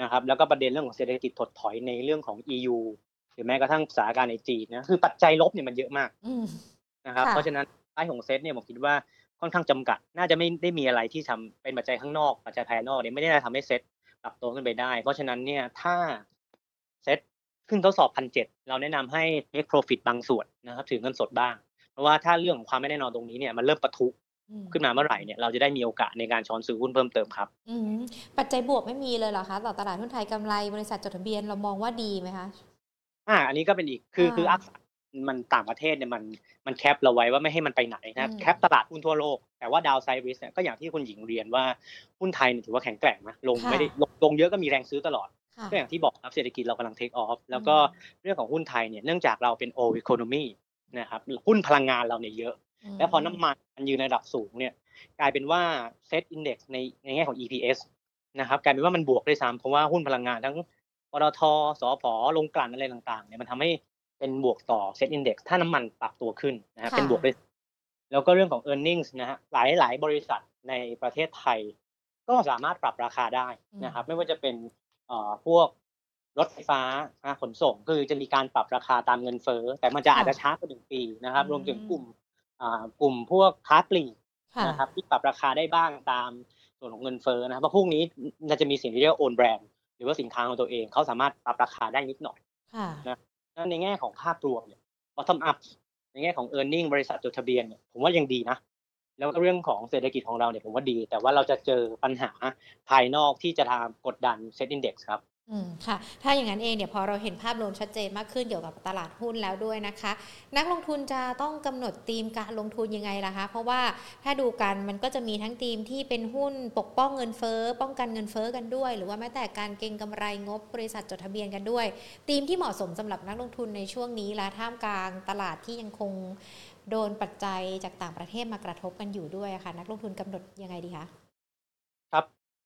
นะครับแล้วก็ประเด็นเรื่องของเศรษฐกิจถดถอยในเรื่องของ EU หรือแม้กระทั่งสถานการณ์ในจีนนะคือปัจจัยลบเนี่ยมันเยอะมากนะครับเพราะฉะนั้นไอ้ของเซตเนี่ยผมคิดว่าค่อนข้างจำกัดน่าจะไม่ได้มีอะไรที่ทำเป็นปัจจัยข้างนอกปัจจัยภายนอกเนี่ยไม่ได้ทำให้เซตปรับตัวขึ้นไปได้เพราะฉะนั้นเนี่ยถ้าเซตขึ้นทดสอบ 1,700 เราแนะนำให้ take profit บางส่วนนะครับถือเงินสดบ้างเพราะว่าถ้าเรื่องของความไม่แน่นอนตรงนี้เนี่ยมันเริ่มปะทุขึ้นมาเมื่อไหร่เนี่ยเราจะได้มีโอกาสในการช้อนซื้อหุ้นเพิ่มเติมครับปัจจัยบวกไม่มีเลยเหรอคะต่อตลาดหุ้นไทยกำไรบริษัทจดทะเบียนเรามองว่าดีไหมคะอันนี้ก็เป็นอีกคืออักษรมันต่างประเทศเนี่ยมันแคปเราไว้ว่าไม่ให้มันไปไหนนะแคปตลาดหุ้นทั่วโลกแต่ว่าดาวไซด์ริสเนี่ยก็อย่างที่คุณหญิงเรียนว่าหุ้นไทยถือว่าแข็งแกร่งนะลงไม่ได้ลงเยอะก็มีแรงซื้อตลอดก็อย่างที่บอกครับเศรษฐกิจเรากำลังเทคออฟแล้วก็เรื่องของหุ้นไทยเนี่ยเนื่องจากเราเป็นโออีโคโนมีนะครับหุ้นพลังงานเราเนี่ยเยอะแล้วพอน้ำมันมันยืนในระดับสูงเนี่ยกลายเป็นว่าเซตอินเด็กซ์ในแง่ของ EPS นะครับกลายเป็นว่ามันบวกด้วยซ้ำเพราะว่าหุ้นพลังงานทั้งปตทสผลงกลั่นอะไรต่างๆเนี่ยมันทำให้เป็นบวกต่อเซตอินเด็กซ์ถ้าน้ำมันปรับตัวขึ้นนะครับเป็นบวกด้วยแล้วก็เรื่องของ earnings นะฮะหลายบริษัทในประเทศไทยก็สามารถปรับราคาได้นะครับไม่ว่าจะเป็นพวกรถไฟฟ้าขนส่งคือจะมีการปรับราคาตามเงินเฟ้อแต่มันจะอาจจะช้ากว่า1ปีนะครับรวมถึงกลุ่มพวกค้าปลีกนะครับที่ปรับราคาได้บ้างตามส่วนของเงินเฟ้อนะครับเพราะพวกนี้น่าจะมีสิ่งที่เรียกว่า own brand หรือว่าสินค้าของตัวเองเขาสามารถปรับราคาได้นิดหน่อยนะนั่นในแง่ของภาพรวมเนี่ย bottom up ในแง่ของ earning บริษัทจดทะเบียนเนี่ยผมว่ายังดีนะแล้วก็เรื่องของเศรษฐกิจของเราเนี่ยผมว่าดีแต่ว่าเราจะเจอปัญหาภายนอกที่จะทำกดดัน Set Index ครับ ค่ะถ้าอย่างนั้นเองเนี่ยพอเราเห็นภาพรวมชัดเจนมากขึ้นเกี่ยวกับตลาดหุ้นแล้วด้วยนะคะนักลงทุนจะต้องกำหนดธีมการลงทุนยังไงล่ะคะเพราะว่าถ้าดูกันมันก็จะมีทั้งธีมที่เป็นหุ้นปกป้องเงินเฟ้อป้องกันเงินเฟ้อกันด้วยหรือว่าแม้แต่การเก็งกำไรงบบริษัทจดทะเบียนกันด้วยธีมที่เหมาะสมสำหรับนักลงทุนในช่วงนี้ล่ะท่ามกลางตลาดที่ยังคงโดนปัจจัยจากต่างประเทศมากระทบกันอยู่ด้วยค่ะนักลงทุนกำหนดยังไงดีคะครับ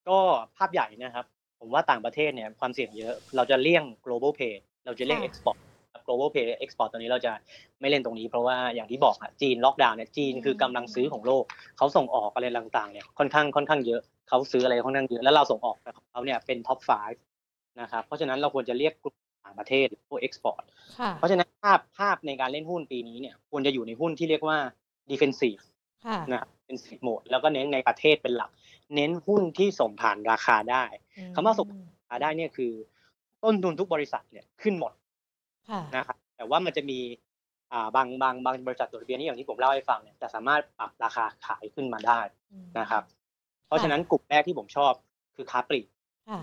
ก็ภาพใหญ่นะครับผมว่าต่างประเทศเนี่ยความเสี่ยงเยอะเราจะเลี่ยง global play เราจะเลี่ยง export global play export ตอนนี้เราจะไม่เล่นตรงนี้เพราะว่าอย่างที่บอกอ่ะจีนล็อกดาวน์เนี่ยจีนคือกำลังซื้อของโลกเขาส่งออกอะไรต่างๆเนี่ยค่อนข้างเยอะเขาซื้ออะไรค่อนข้างเยอะแล้วเราส่งออกของเขาเนี่ยเป็น top 5 นะครับเพราะฉะนั้นเราควรจะเรียกกลุ่มต่างประเทศพวก export เพราะฉะนั้นภาพในการเล่นหุ้นปีนี้เนี่ยควรจะอยู่ในหุ้นที่เรียกว่า defensive นะเป็นสีโหมดแล้วก็เน้นในประเทศเป็นหลักเน้นหุ้นที่ส่งผ่านราคาได้คำว่าส่งผ่านราคาได้เนี่ยคือต้นทุนทุกบริษัทเนี่ยขึ้นหมดนะครับแต่ว่ามันจะมีบางบริษัทจดทะเบียนที่อย่างที่ผมเล่าให้ฟังเนี่ยจะสามารถปรับราคาขายขึ้นมาได้นะครับเพราะฉะนั้นกลุ่มแรกที่ผมชอบคือค้าปลีก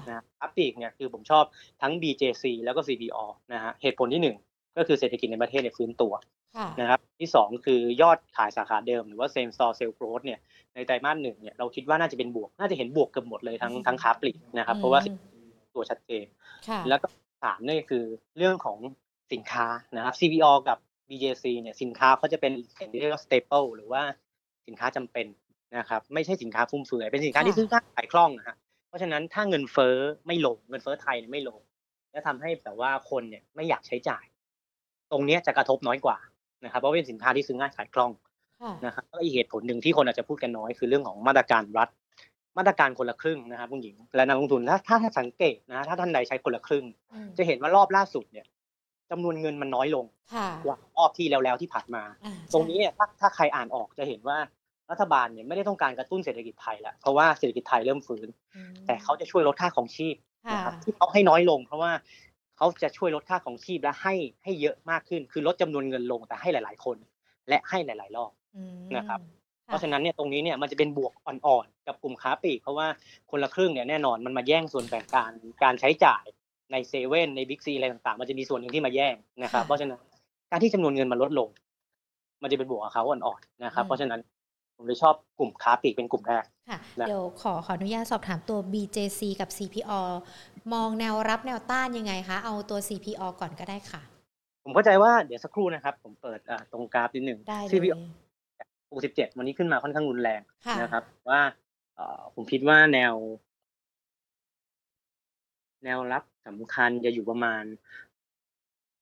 นะค้าปลีกเนี่ยคือผมชอบทั้ง BJC แล้วก็ CPR นะฮะเหตุผลที่หนึ่งก็คือเศรษฐกิจในประเทศเนี่ยฟื้นตัวนะครับที่2คือยอดขายสาขาเดิมหรือว่า same store sales growth เนี่ยในไตรมาส1เนี่ยเราคิดว่าน่าจะเป็นบวกน่าจะเห็นบวกเกือบหมดเลยทั้งค้าปลีกนะครับเพราะว่าตัวชัดเจนแล้วก็3นี่คือเรื่องของสินค้านะครับ CBR กับ BJC เนี่ยสินค้าเขาจะเป็นเรียกว่า staple หรือว่าสินค้าจำเป็นนะครับไม่ใช่สินค้าฟุ่มเฟือยเป็นสินค้าที่ซื้อง่ายขายคล่องนะฮะเพราะฉะนั้นถ้าเงินเฟ้อไม่ลงเงินเฟ้อไทยไม่ลงแล้วทำให้แบบว่าคนเนี่ยไม่อยากใช้จ่ายตรงนี้จะกระทบน้อยกว่านะครับเพราะเป็นสินค้าที่ซื้อง่ายขายคล่องนะครับก็อีกเหตุผลหนึ่งที่คนอาจจะพูดกันน้อยคือเรื่องของมาตรการรัฐมาตรการคนละครึ่งนะครับคุณหญิงและนักลงทุนถ้าสังเกตนะถ้าท่านใดใช้คนละครึ่งจะเห็นว่ารอบล่าสุดเนี่ยจำนวนเงินมันน้อยลงกว่ารอบที่แล้วที่ผ่านมาตรงนี้เนี่ยถ้าใครอ่านออกจะเห็นว่ารัฐบาลเนี่ยไม่ได้ต้องการกระตุ้นเศรษฐกิจไทยแล้วเพราะว่าเศรษฐกิจไทยเริ่มฟื้นแต่เขาจะช่วยลดค่าของชีพนะครับที่เขาให้น้อยลงเพราะว่าเขาจะช่วยลดค่าของชีพและให้เยอะมากขึ้นคือลดจำนวนเงินลงแต่ให้หลายๆคนและให้หลายๆรอบนะครับเพราะฉะนั้นเนี่ยตรงนี้เนี่ยมันจะเป็นบวกอ่อนๆกับกลุ่มค้าปลีกเพราะว่าคนละครึ่งเนี่ยแน่นอนมันมาแย่งส่วนแบ่งการใช้จ่ายในเซเว่นในบิ๊กซีอะไรต่างๆมันจะมีส่วนหนึ่งที่มาแย่งนะครับเพราะฉะนั้นการที่จำนวนเงินมันลดลงมันจะเป็นบวกกับเขาอ่อนๆนะครับเพราะฉะนั้นผมเลยชอบกลุ่มค้าปลีกเป็นกลุ่มแรกค่ะเดี๋ยวขออนุญาตสอบถามตัว BJC กับ CPR มองแนวรับแนวต้านยังไงคะเอาตัว CPR ก่อนก็ได้ค่ะผมเข้าใจว่าเดี๋ยวสักครู่นะครับผมเปิดตรงกราฟนิดนึง CPR 67วันนี้ขึ้นมาค่อนข้างรุนแรงนะครับว่าผมคิดว่าแนวรับสำคัญจะอยู่ประมาณ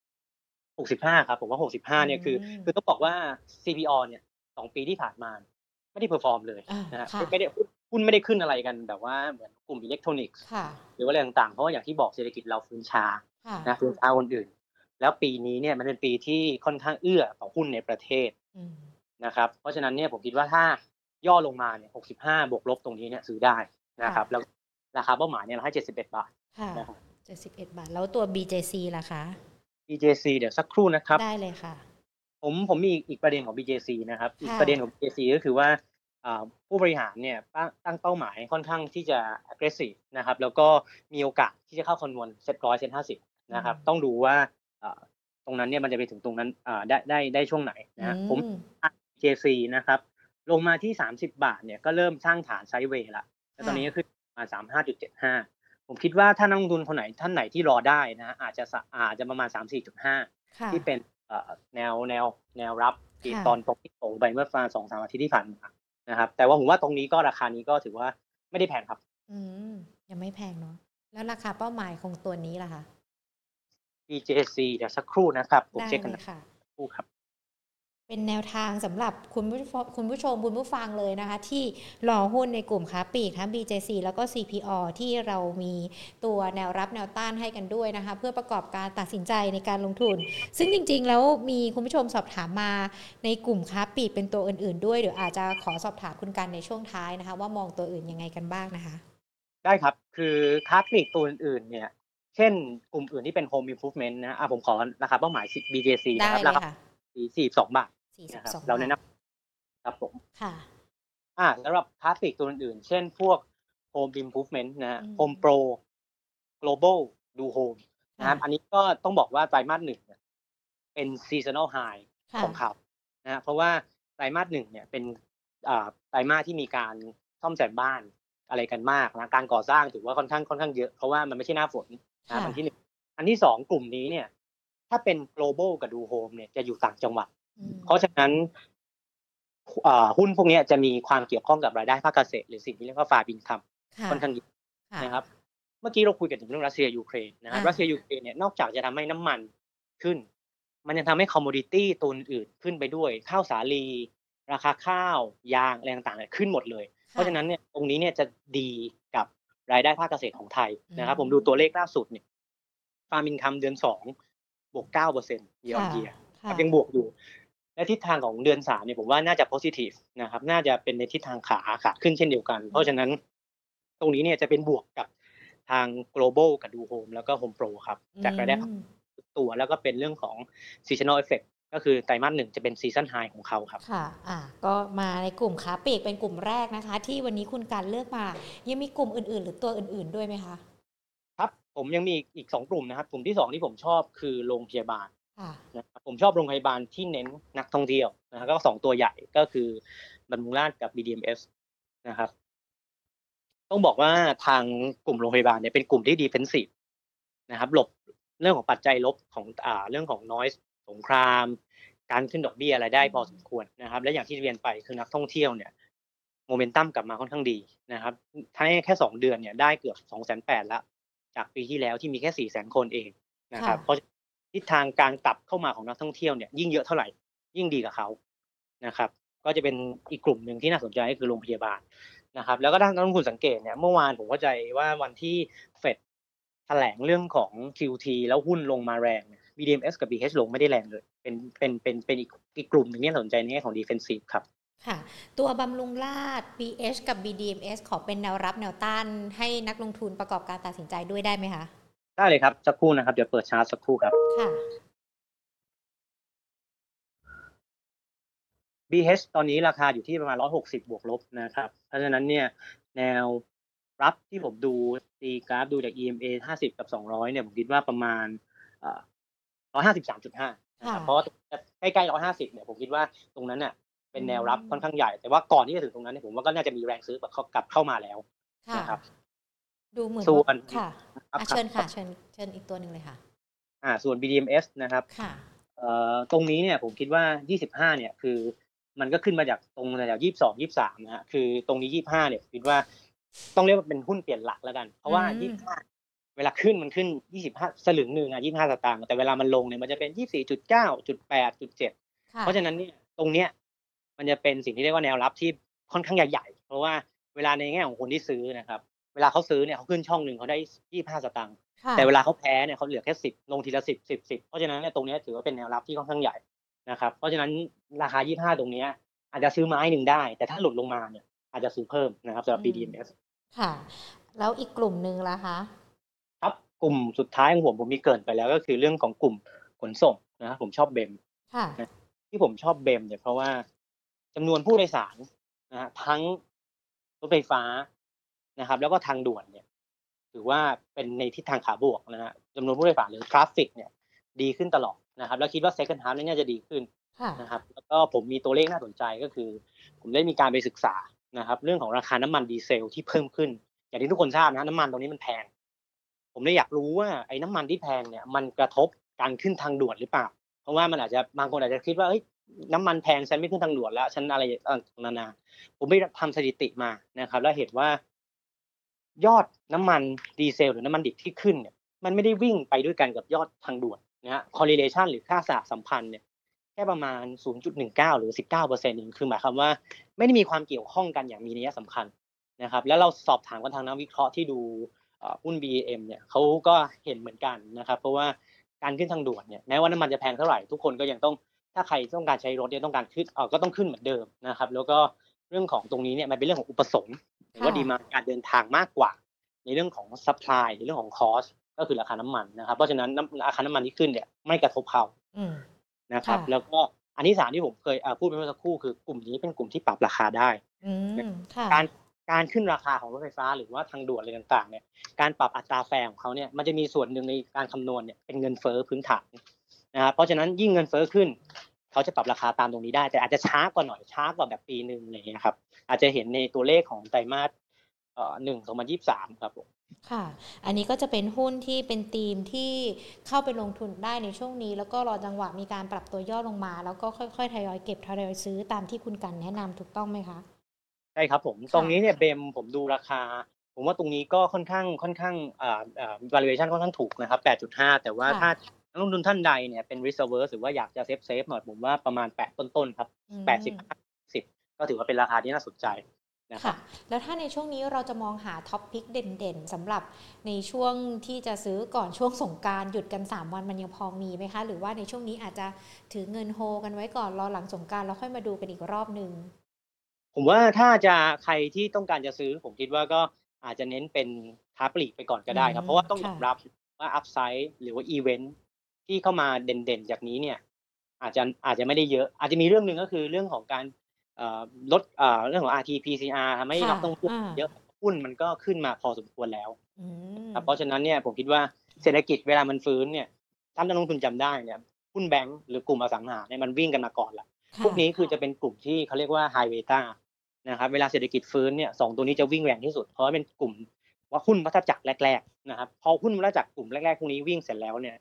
65ครับผมว่า65เนี่ยคือต้องบอกว่า CPR เนี่ย2ปีที่ผ่านมาไม่ได้เพอร์ฟอร์มเลยนะฮะไม่ได้ขึ้นอะไรกันแบบว่าเหมือนกลุ่มอิเล็กทรอนิกส์หรือว่าอะไรต่างๆเพราะว่าอย่างที่บอกเศรษฐกิจเราฟื้นช้านะฟื้นช้าคนอื่นแล้วปีนี้เนี่ยมันเป็นปีที่ค่อนข้างเอื้อต่อหุ้นในประเทศนะครับเพราะฉะนั้นเนี่ยผมคิดว่าถ้าย่อลงมาเนี่ย65บวกลบตรงนี้เนี่ยซื้อได้นะครับแล้วราคาเป้าหมายเนี่ยเราให้71บาทนะครับ71บาทแล้วตัว BJC ล่ะคะ BJC เดี๋ยวสักครู่นะครับได้เลยค่ะผมมีอีกประเด็นของ BJC นะครับอีกประเด็นของ BJC ก็คือว่าผู้บริหารเนี่ยตั้งเป้าหมายค่อนข้างที่จะ aggressive นะครับแล้วก็มีโอกาสที่จะเข้าคำนวณเซ็ต100เซ็ต50นะครับต้องดูว่าตรงนั้นเนี่ยมันจะไปถึงตรงนั้นได้ช่วงไหนนะผม BJC นะครับลงมาที่30บาทเนี่ยก็เริ่มสร้างฐานไซด์เวย์ละแล้วตอนนี้ก็ขึ้นมา 35.75 ผมคิดว่าถ้านักลงทุนคนไหนท่านไหนที่รอได้นะอาจจะประมาณ 34.5 ที่เป็นแนวรับที่ตอนตกที่โตไปเมื่อประมาณ 2-3 อาทิตย์ที่ผ่านมานะครับแต่ว่าผมว่าตรงนี้ก็ราคานี้ก็ถือว่าไม่ได้แพงครับยังไม่แพงเนาะแล้วราคาเป้าหมายของตัวนี้ล่ะคะ BJC เดี๋ยวสักครู่นะครับผมเช็คกันค่ะคู่ครับเป็นแนวทางสำหรับคุณผู้ชมคุณผู้ฟังเลยนะคะที่รอหุ้นในกลุ่มค้าปลีกทั้ง BJC แล้วก็ CPR ที่เรามีตัวแนวรับแนวต้านให้กันด้วยนะคะเพื่อประกอบการตัดสินใจในการลงทุนซึ่งจริงๆแล้วมีคุณผู้ชมสอบถามมาในกลุ่มค้าปลีกเป็นตัวอื่นๆด้วยเดี๋ยวอาจจะขอสอบถามคุณกันในช่วงท้ายนะคะว่ามองตัวอื่นยังไงกันบ้างนะคะได้ครับคือค้าปลีกตัวอื่นๆเนี่ยเช่นกลุ่มอื่นที่เป็น Home Improvement นะผมขอราคาเป้าหมาย BJC นะครับราคา42บาทนะครับเราแนะนำครับผมค่ะสำหรับคลาสสิกตัวอื่นๆเช่นพวก Home Improvement นะ Home Pro Global Do Home นะครับอันนี้ก็ต้องบอกว่าไตรมาส1เนี่ยเป็น seasonal high ของเขานะเพราะว่าไตรมาส1เนี่ยเป็นไตรมาสที่มีการซ่อมแซมบ้านอะไรกันมากนะการก่อสร้างถือว่าค่อนข้างเยอะเพราะว่ามันไม่ใช่หน้าฝนนะอันที่1อันที่2กลุ่มนี้เนี่ยถ้าเป็น Global กับ Do Home เนี่ยจะอยู่ต่างจังหวัดเพราะฉะนั้นหุ้นพวกนี้จะมีความเกี่ยวข้องกับรายได้ภาคเกษตรหรือสิ่งที่เรียกว่าฟาร์มอินคัมค่อนข้างเยอะนะครับเมื่อกี้เราคุยกันถึงเรื่องรัสเซียยูเครนนะครับรัสเซียยูเครนเนี่ยนอกจากจะทำให้น้ำมันขึ้นมันยังทำให้คอมโมดิตี้ตัวอื่นขึ้นไปด้วยข้าวสาลีราคาข้าวยางอะไรต่างๆขึ้นหมดเลยเพราะฉะนั้นเนี่ยตรงนี้เนี่ยจะดีกับรายได้ภาคเกษตรของไทยนะครับผมดูตัวเลขล่าสุดเนี่ยฟาร์มอินคัมเดือน2บวก 9% year-on-year ยังบวกอยู่และทิศทางของเดือน3เนี่ยผมว่าน่าจะ positive นะครับน่าจะเป็นในทิศทางขาขึ้นเช่นเดียวกันเพราะฉะนั้นตรงนี้เนี่ยจะเป็นบวกกับทาง Global กับ Do Home แล้วก็ Home Pro ครับจากรายได้ตัวแล้วก็เป็นเรื่องของ seasonal effect ก็คือไตรมาส1จะเป็น season high ของเขาครับค่ะก็มาในกลุ่มค้าปลีกเป็นกลุ่มแรกนะคะที่วันนี้คุณการเลือกมายังมีกลุ่มอื่นๆหรือตัวอื่นๆด้วยมั้ยคะครับผมยังมีอีก2กลุ่มนะครับกลุ่มที่2ที่ผมชอบคือโรงพยาบาลนะครับผมชอบโรงพยาบาลที่เน้นนักท่องเที่ยวนะครับก็2ตัวใหญ่ก็คือบรรลุราชกับ BDMS นะครับต้องบอกว่าทางกลุ่มโรงพยาบาลเนี่ยเป็นกลุ่มที่ defensive นะครับหลบเรื่องของปัจจัยลบของเรื่องของ noise สงครามการขึ้นดอกเบี้ยอะไรได้พอสมควรนะครับและอย่างที่เรียนไปคือนักท่องเที่ยวเนี่ยโมเมนตัมกลับมาค่อนข้างดีนะครับถ้าแค่2เดือนเนี่ยได้เกือบ 280,000 แล้วจากปีที่แล้วที่มีแค่ 400,000 คนเองนะครับเพราะทิศทางการกลับเข้ามาของนักท่องเที่ยวเนี่ยยิ่งเยอะเท่าไหร่ยิ่งดีกับเขานะครับก็จะเป็นอีกกลุ่มนึงที่น่าสนใจก็คือโรงพยาบาลนะครับแล้วก็ด้านนักลงทุนสังเกตเนี่ยเมื่อวานผมเข้าใจว่าวันที่เฟดแถลงเรื่องของ QT แล้วหุ้นลงมาแรง BDMS กับ BH ลงไม่ได้แรงเลยเป็นอีกกลุ่มนึงที่สนใจในแง่ของ defensive ครับค่ะตัวบำรุงราษฎร์ BH กับ BDMS ขอเป็นแนวรับแนวต้านให้นักลงทุนประกอบการตัดสินใจด้วยได้ไหมคะได้เลยครับสักครู่นะครับเดี๋ยวเปิดชาร์ตสักครู่ครับค่ะ BH ตอนนี้ราคาอยู่ที่ประมาณ160บวกลบนะครับเพราะฉะนั้นเนี่ยแนวรับที่ผมดูตีกราฟดูจาก EMA 50กับ200เนี่ยผมคิดว่าประมาณ153.5 นะครับเพราะใกล้ๆ150เนี่ยผมคิดว่าตรงนั้นน่ะเป็นแนวรับค่อนข้างใหญ่แต่ว่าก่อนที่จะถึงตรงนั้นเนี่ยผมว่าก็น่าจะมีแรงซื้อกลับเข้ามาแล้วนะครับดูเหมือนค่ะเชิญค่ะเชิญอีกตัวนึงเลยค่ะส่วน BDMS นะครับตรงนี้เนี่ยผมคิดว่า25เนี่ยคือมันก็ขึ้นมาจากตรงแถว22 23นะฮะคือตรงนี้25เนี่ยคิดว่าต้องเรียกว่าเป็นหุ้นเปลี่ยนหลักแล้วกันเพราะว่า25เวลาขึ้นมันขึ้น25สลึงนึงอ่ะ25สตางค์แต่เวลามันลงเนี่ยมันจะเป็น 24.9 8.7 เพราะฉะนั้นเนี่ยตรงเนี้ยมันจะเป็นสิ่งที่เรียกว่าแนวรับที่ค่อนข้างใหญ่ๆเพราะว่าเวลาในแง่ของคนที่ซื้อนะครับเวลาเขาซื้อเนี่ยเขาขึ้นช่องนึงเขาได้25สตางค์แต่เวลาเขาแพ้เนี่ยเขาเหลือแค่10ลงทีละ10 10 10เพราะฉะนั้นเนี่ยตรงนี้ถือว่าเป็นแนวรับที่ค่อนข้างใหญ่นะครับเพราะฉะนั้นราคา25ตรงนี้อาจจะซื้อไม้หนึ่งได้แต่ถ้าหลุดลงมาเนี่ยอาจจะซื้อเพิ่มนะครับสำหรับ BDMS ค่ะแล้วอีกกลุ่มนึงล่ะคะครับกลุ่มสุดท้ายของผมมีเกินไปแล้วก็คือเรื่องของกลุ่มขนส่งนะครับผมชอบ BEM ค่ะที่ผมชอบ BEM เนี่ยเพราะว่าจำนวนผู้โดยสารนะฮะทั้งรถไฟฟ้านะครับแล้วก็ทางด่วนเนี่ยถือว่าเป็นในทิศทางขาบวกนะฮะจำนวนผู้โดยสารหรือทราฟฟิกเนี่ยดีขึ้นตลอดนะครับแล้วคิดว่า second half น่าจะดีขึ้นนะครับแล้วก็ผมมีตัวเลขน่าสนใจก็คือผมได้มีการไปศึกษานะครับเรื่องของราคาน้ำมันดีเซลที่เพิ่มขึ้นอย่างที่ทุกคนทราบนะน้ำมันตรงนี้มันแพงผมเลยอยากรู้ว่าไอ้น้ำมันที่แพงเนี่ยมันกระทบการขึ้นทางด่วนหรือเปล่าเพราะว่ามันอาจจะบางคนอาจจะคิดว่าเอ้ยน้ำมันแพงฉันไม่ขึ้นทางด่วนแล้วฉันอะไรนานาผมไปทำสถิติมานะครับแล้วเห็นว่ายอดน้ำมันดีเซลหรือน้ำมันดิบที่ขึ้นเนี่ยมันไม่ได้วิ่งไปด้วยกันกับยอดทางด่วนนะฮะ correlation หรือค่าสหสัมพันธ์เนี่ยแค่ประมาณ 0.19 หรือ 19% นึงคือหมายความว่าไม่ได้มีความเกี่ยวข้องกันอย่างมีนัยสำคัญนะครับแล้วเราสอบถามกันทางนักวิเคราะห์ที่ดูหุ้น BEM เนี่ยเขาก็เห็นเหมือนกันนะครับเพราะว่าการขึ้นทางด่วนเนี่ยแม้ว่าน้ำมันจะแพงเท่าไหร่ทุกคนก็ยังต้องถ้าใครต้องการใช้รถเนี่ยต้องการขึ้นก็ต้องขึ้นเหมือนเดิมนะครับแล้วก็เรื่องของตรงนี้เนี่ยมันเป็นเรื่องของอุปสงค์หรือว่าดีมานด์การเดินทางมากกว่าในเรื่องของซัพพลายในเรื่องของคอสก็คือราคาน้ำมันนะครับเพราะฉะนั้นราคาน้ำมันที่ขึ้นเนี่ยไม่กระทบเขานะครับแล้วก็อันที่3ที่ผมเคยพูดไปเมื่อสักครู่คือกลุ่มนี้เป็นกลุ่มที่ปรับราคาได้การ การขึ้นราคาของรถไฟฟ้าหรือว่าทางด่วนอะไรต่างๆเนี่ยการปรับอัตราแฟร์ของเขาเนี่ยมันจะมีส่วนหนึ่งในการคำนวณเนี่ยเป็นเงินเฟ้อพื้นฐานนะครับเพราะฉะนั้นยิ่งเงินเฟ้อขึ้นเขาจะปรับราคาตามตรงนี้ได้แต่อาจจะช้ากว่าแบบปีนึงอะไรเงี้ยครับอาจจะเห็นในตัวเลขของไตรมาส1 2023ครับผมค่ะอันนี้ก็จะเป็นหุ้นที่เป็นธีมที่เข้าไปลงทุนได้ในช่วงนี้แล้วก็รอจังหวะมีการปรับตัวย่อลงมาแล้วก็ค่อยๆทยอยเก็บทยอยซื้อตามที่คุณกันแนะนำถูกต้องไหมคะใช่ครับผมตรงนี้เนี่ยเบมผมดูราคาผมว่าตรงนี้ก็ค่อนข้างvaluation ค่อนข้างถูกนะครับ 8.5 แต่ว่าถ้านักลงทุนท่านใดเนี่ยเป็น risk averse หรือว่าอยากจะเซฟหน่อยผมว่าประมาณ8ต้นๆครับ85 10ก็ถือว่าเป็นราคาที่น่าสนใจค่ะแล้วถ้าในช่วงนี้เราจะมองหาท็อปพิกเด่นๆสำหรับในช่วงที่จะซื้อก่อนช่วงสงกรานต์หยุดกัน3วันมันยังพอมีไหมคะหรือว่าในช่วงนี้อาจจะถือเงินโฮกันไว้ก่อนรอหลังสงกรานต์แล้วค่อยมาดูกันอีกรอบนึงผมว่าถ้าจะใครที่ต้องการจะซื้อผมคิดว่าก็อาจจะเน้นเป็นค้าปลีกไปก่อนก็ได้ครับเพราะว่าต้องยอมรับว่าอัพไซด์หรือว่าอีเวนต์ที่เข้ามาเด่นๆจากนี้เนี่ยอาจจะไม่ได้เยอะอาจจะมีเรื่องนึงก็คือเรื่องของการลดเรื่องของ RT-PCR ทำให้นักลงทุนเยอะหุ้นมันก็ขึ้นมาพอสมควรแล้วเพราะฉะนั้นเนี่ยผมคิดว่าเศรษฐกิจเวลามันฟื้นเนี่ยถ้านักลงทุนจำได้เนี่ยหุ้นแบงก์หรือกลุ่มอสังหาเนี่ยมันวิ่งกันมาก่อนละพวกนี้คือจะเป็นกลุ่มที่เขาเรียกว่า high beta นะครับเวลาเศรษฐกิจฟื้นเนี่ยสองตัวนี้จะวิ่งแรงที่สุดเพราะเป็นกลุ่มว่าหุ้นวัฏจักรแรกๆนะครับพอหุ้นวัฏจักรกลุ่มแรกๆพวกนี้วิ่งเสร็จแล้วเนี่ย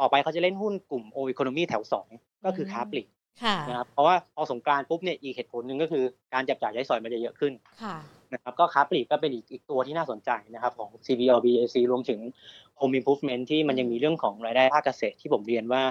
ต่อไปเขาจะเล่นหุ้นกลุ่ม economy แถว2ก็คือค้าปลีกนะครับเพราะว่าพอสงกรานต์ปุ๊บเนี่ยอีกเหตุผลนึงก็คือการจับจ่ายใช้สอยมันจะเยอะขึ้นนะครับก็ค้าปลีกก็เป็นอีกตัวที่น่าสนใจนะครับของ CPR BJC รวมถึง Home Improvement ที่มันยังมีเรื่องของรายได้ภาคเกษตรที่ผมเรียนว่า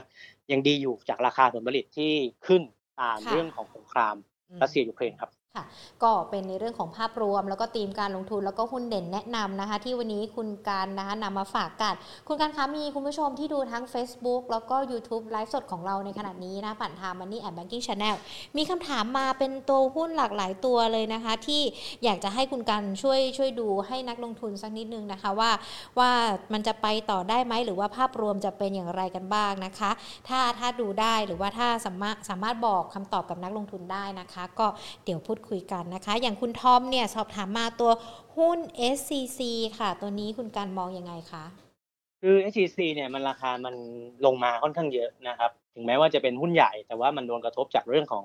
ยังดีอยู่จากราคาผลผลิตที่ขึ้นตามเรื่องของสงครามรัสเซียยูเครนครับค่ะก็เป็นในเรื่องของภาพรวมแล้วก็ธีมการลงทุนแล้วก็หุ้นเด่นแนะนำนะคะที่วันนี้คุณการนะคะนำมาฝากกันคุณการคะมีคุณผู้ชมที่ดูทั้ง Facebook แล้วก็ YouTube ไลฟ์สดของเราในขณะนี้นะผ่านทาง Money and Banking Channel มีคำถามมาเป็นตัวหุ้นหลากหลายตัวเลยนะคะที่อยากจะให้คุณการช่วยดูให้นักลงทุนสักนิดนึงนะคะว่ามันจะไปต่อได้ไหมหรือว่าภาพรวมจะเป็นอย่างไรกันบ้างนะคะถ้าดูได้หรือว่าถ้าสามารถบอกคำตอบกับนักลงทุนได้นะคะก็เดี๋ยวพูดคุยกันนะคะอย่างคุณทอมเนี่ยสอบถามมาตัวหุ้น SCC ค่ะตัวนี้คุณการมองยังไงคะคือ SCC เนี่ยมันราคามันลงมาค่อนข้างเยอะนะครับถึงแม้ว่าจะเป็นหุ้นใหญ่แต่ว่ามันโดนกระทบจากเรื่องของ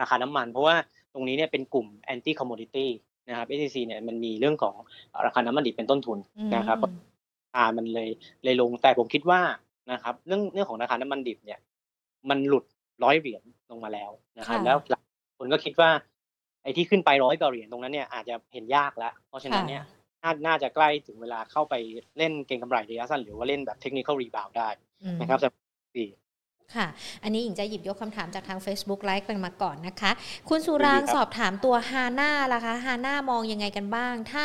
ราคาน้ำมันเพราะว่าตรงนี้เนี่ยเป็นกลุ่ม anti commodity นะครับ SCC เนี่ยมันมีเรื่องของราคาน้ำมันดิบเป็นต้นทุนนะครับมันเลยลงแต่ผมคิดว่านะครับเรื่องของราคาน้ำมันดิบเนี่ยมันหลุด100เหรียญลงมาแล้วนะครับแล้วคนก็คิดว่าไอ้ที่ขึ้นไป100กว่าเหรียญตรงนั้นเนี่ยอาจจะเห็นยากแล้วเพราะฉะนั้นเนี่ยน่าจะใกล้ถึงเวลาเข้าไปเล่นเก็งกำไรระยะสั้นหรือว่าเล่นแบบ technical rebound ได้นะครับสำหรับปีค่ะอันนี้หญิงจะหยิบยกคำถามจากทาง Facebook Live กันมาก่อนนะคะคุณสุรางสอบถามตัว HANA ล่ะคะ HANA มองยังไงกันบ้างถ้า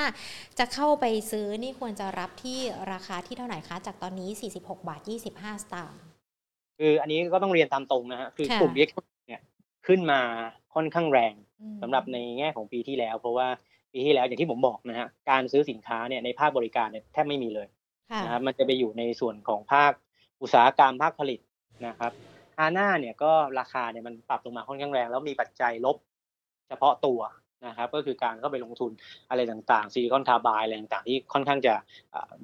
จะเข้าไปซื้อนี่ควรจะรับที่ราคาที่เท่าไหร่คะจากตอนนี้46.25 บาทคืออันนี้ก็ต้องเรียนตามตรงนะฮะคือกลุ่มเล็กเนี่ยขึ้นมาค่อนข้างแรงสำหรับในแง่ของปีที่แล้วเพราะว่าปีที่แล้วอย่างที่ผมบอกนะฮะการซื้อสินค้าเนี่ยในภาคบริการเนี่ยแทบไม่มีเลยนะครับมันจะไปอยู่ในส่วนของภาคอุตสาหกรรมภาคผลิตนะครับHANAเนี่ยก็ราคาเนี่ยมันปรับลงมาค่อนข้างแรงแล้วมีปัจจัยลบเฉพาะตัวนะครับก็คือการเข้าไปลงทุนอะไรต่างๆซิลิคอนคาร์ไบด์อะไรต่างๆที่ค่อนข้างจะ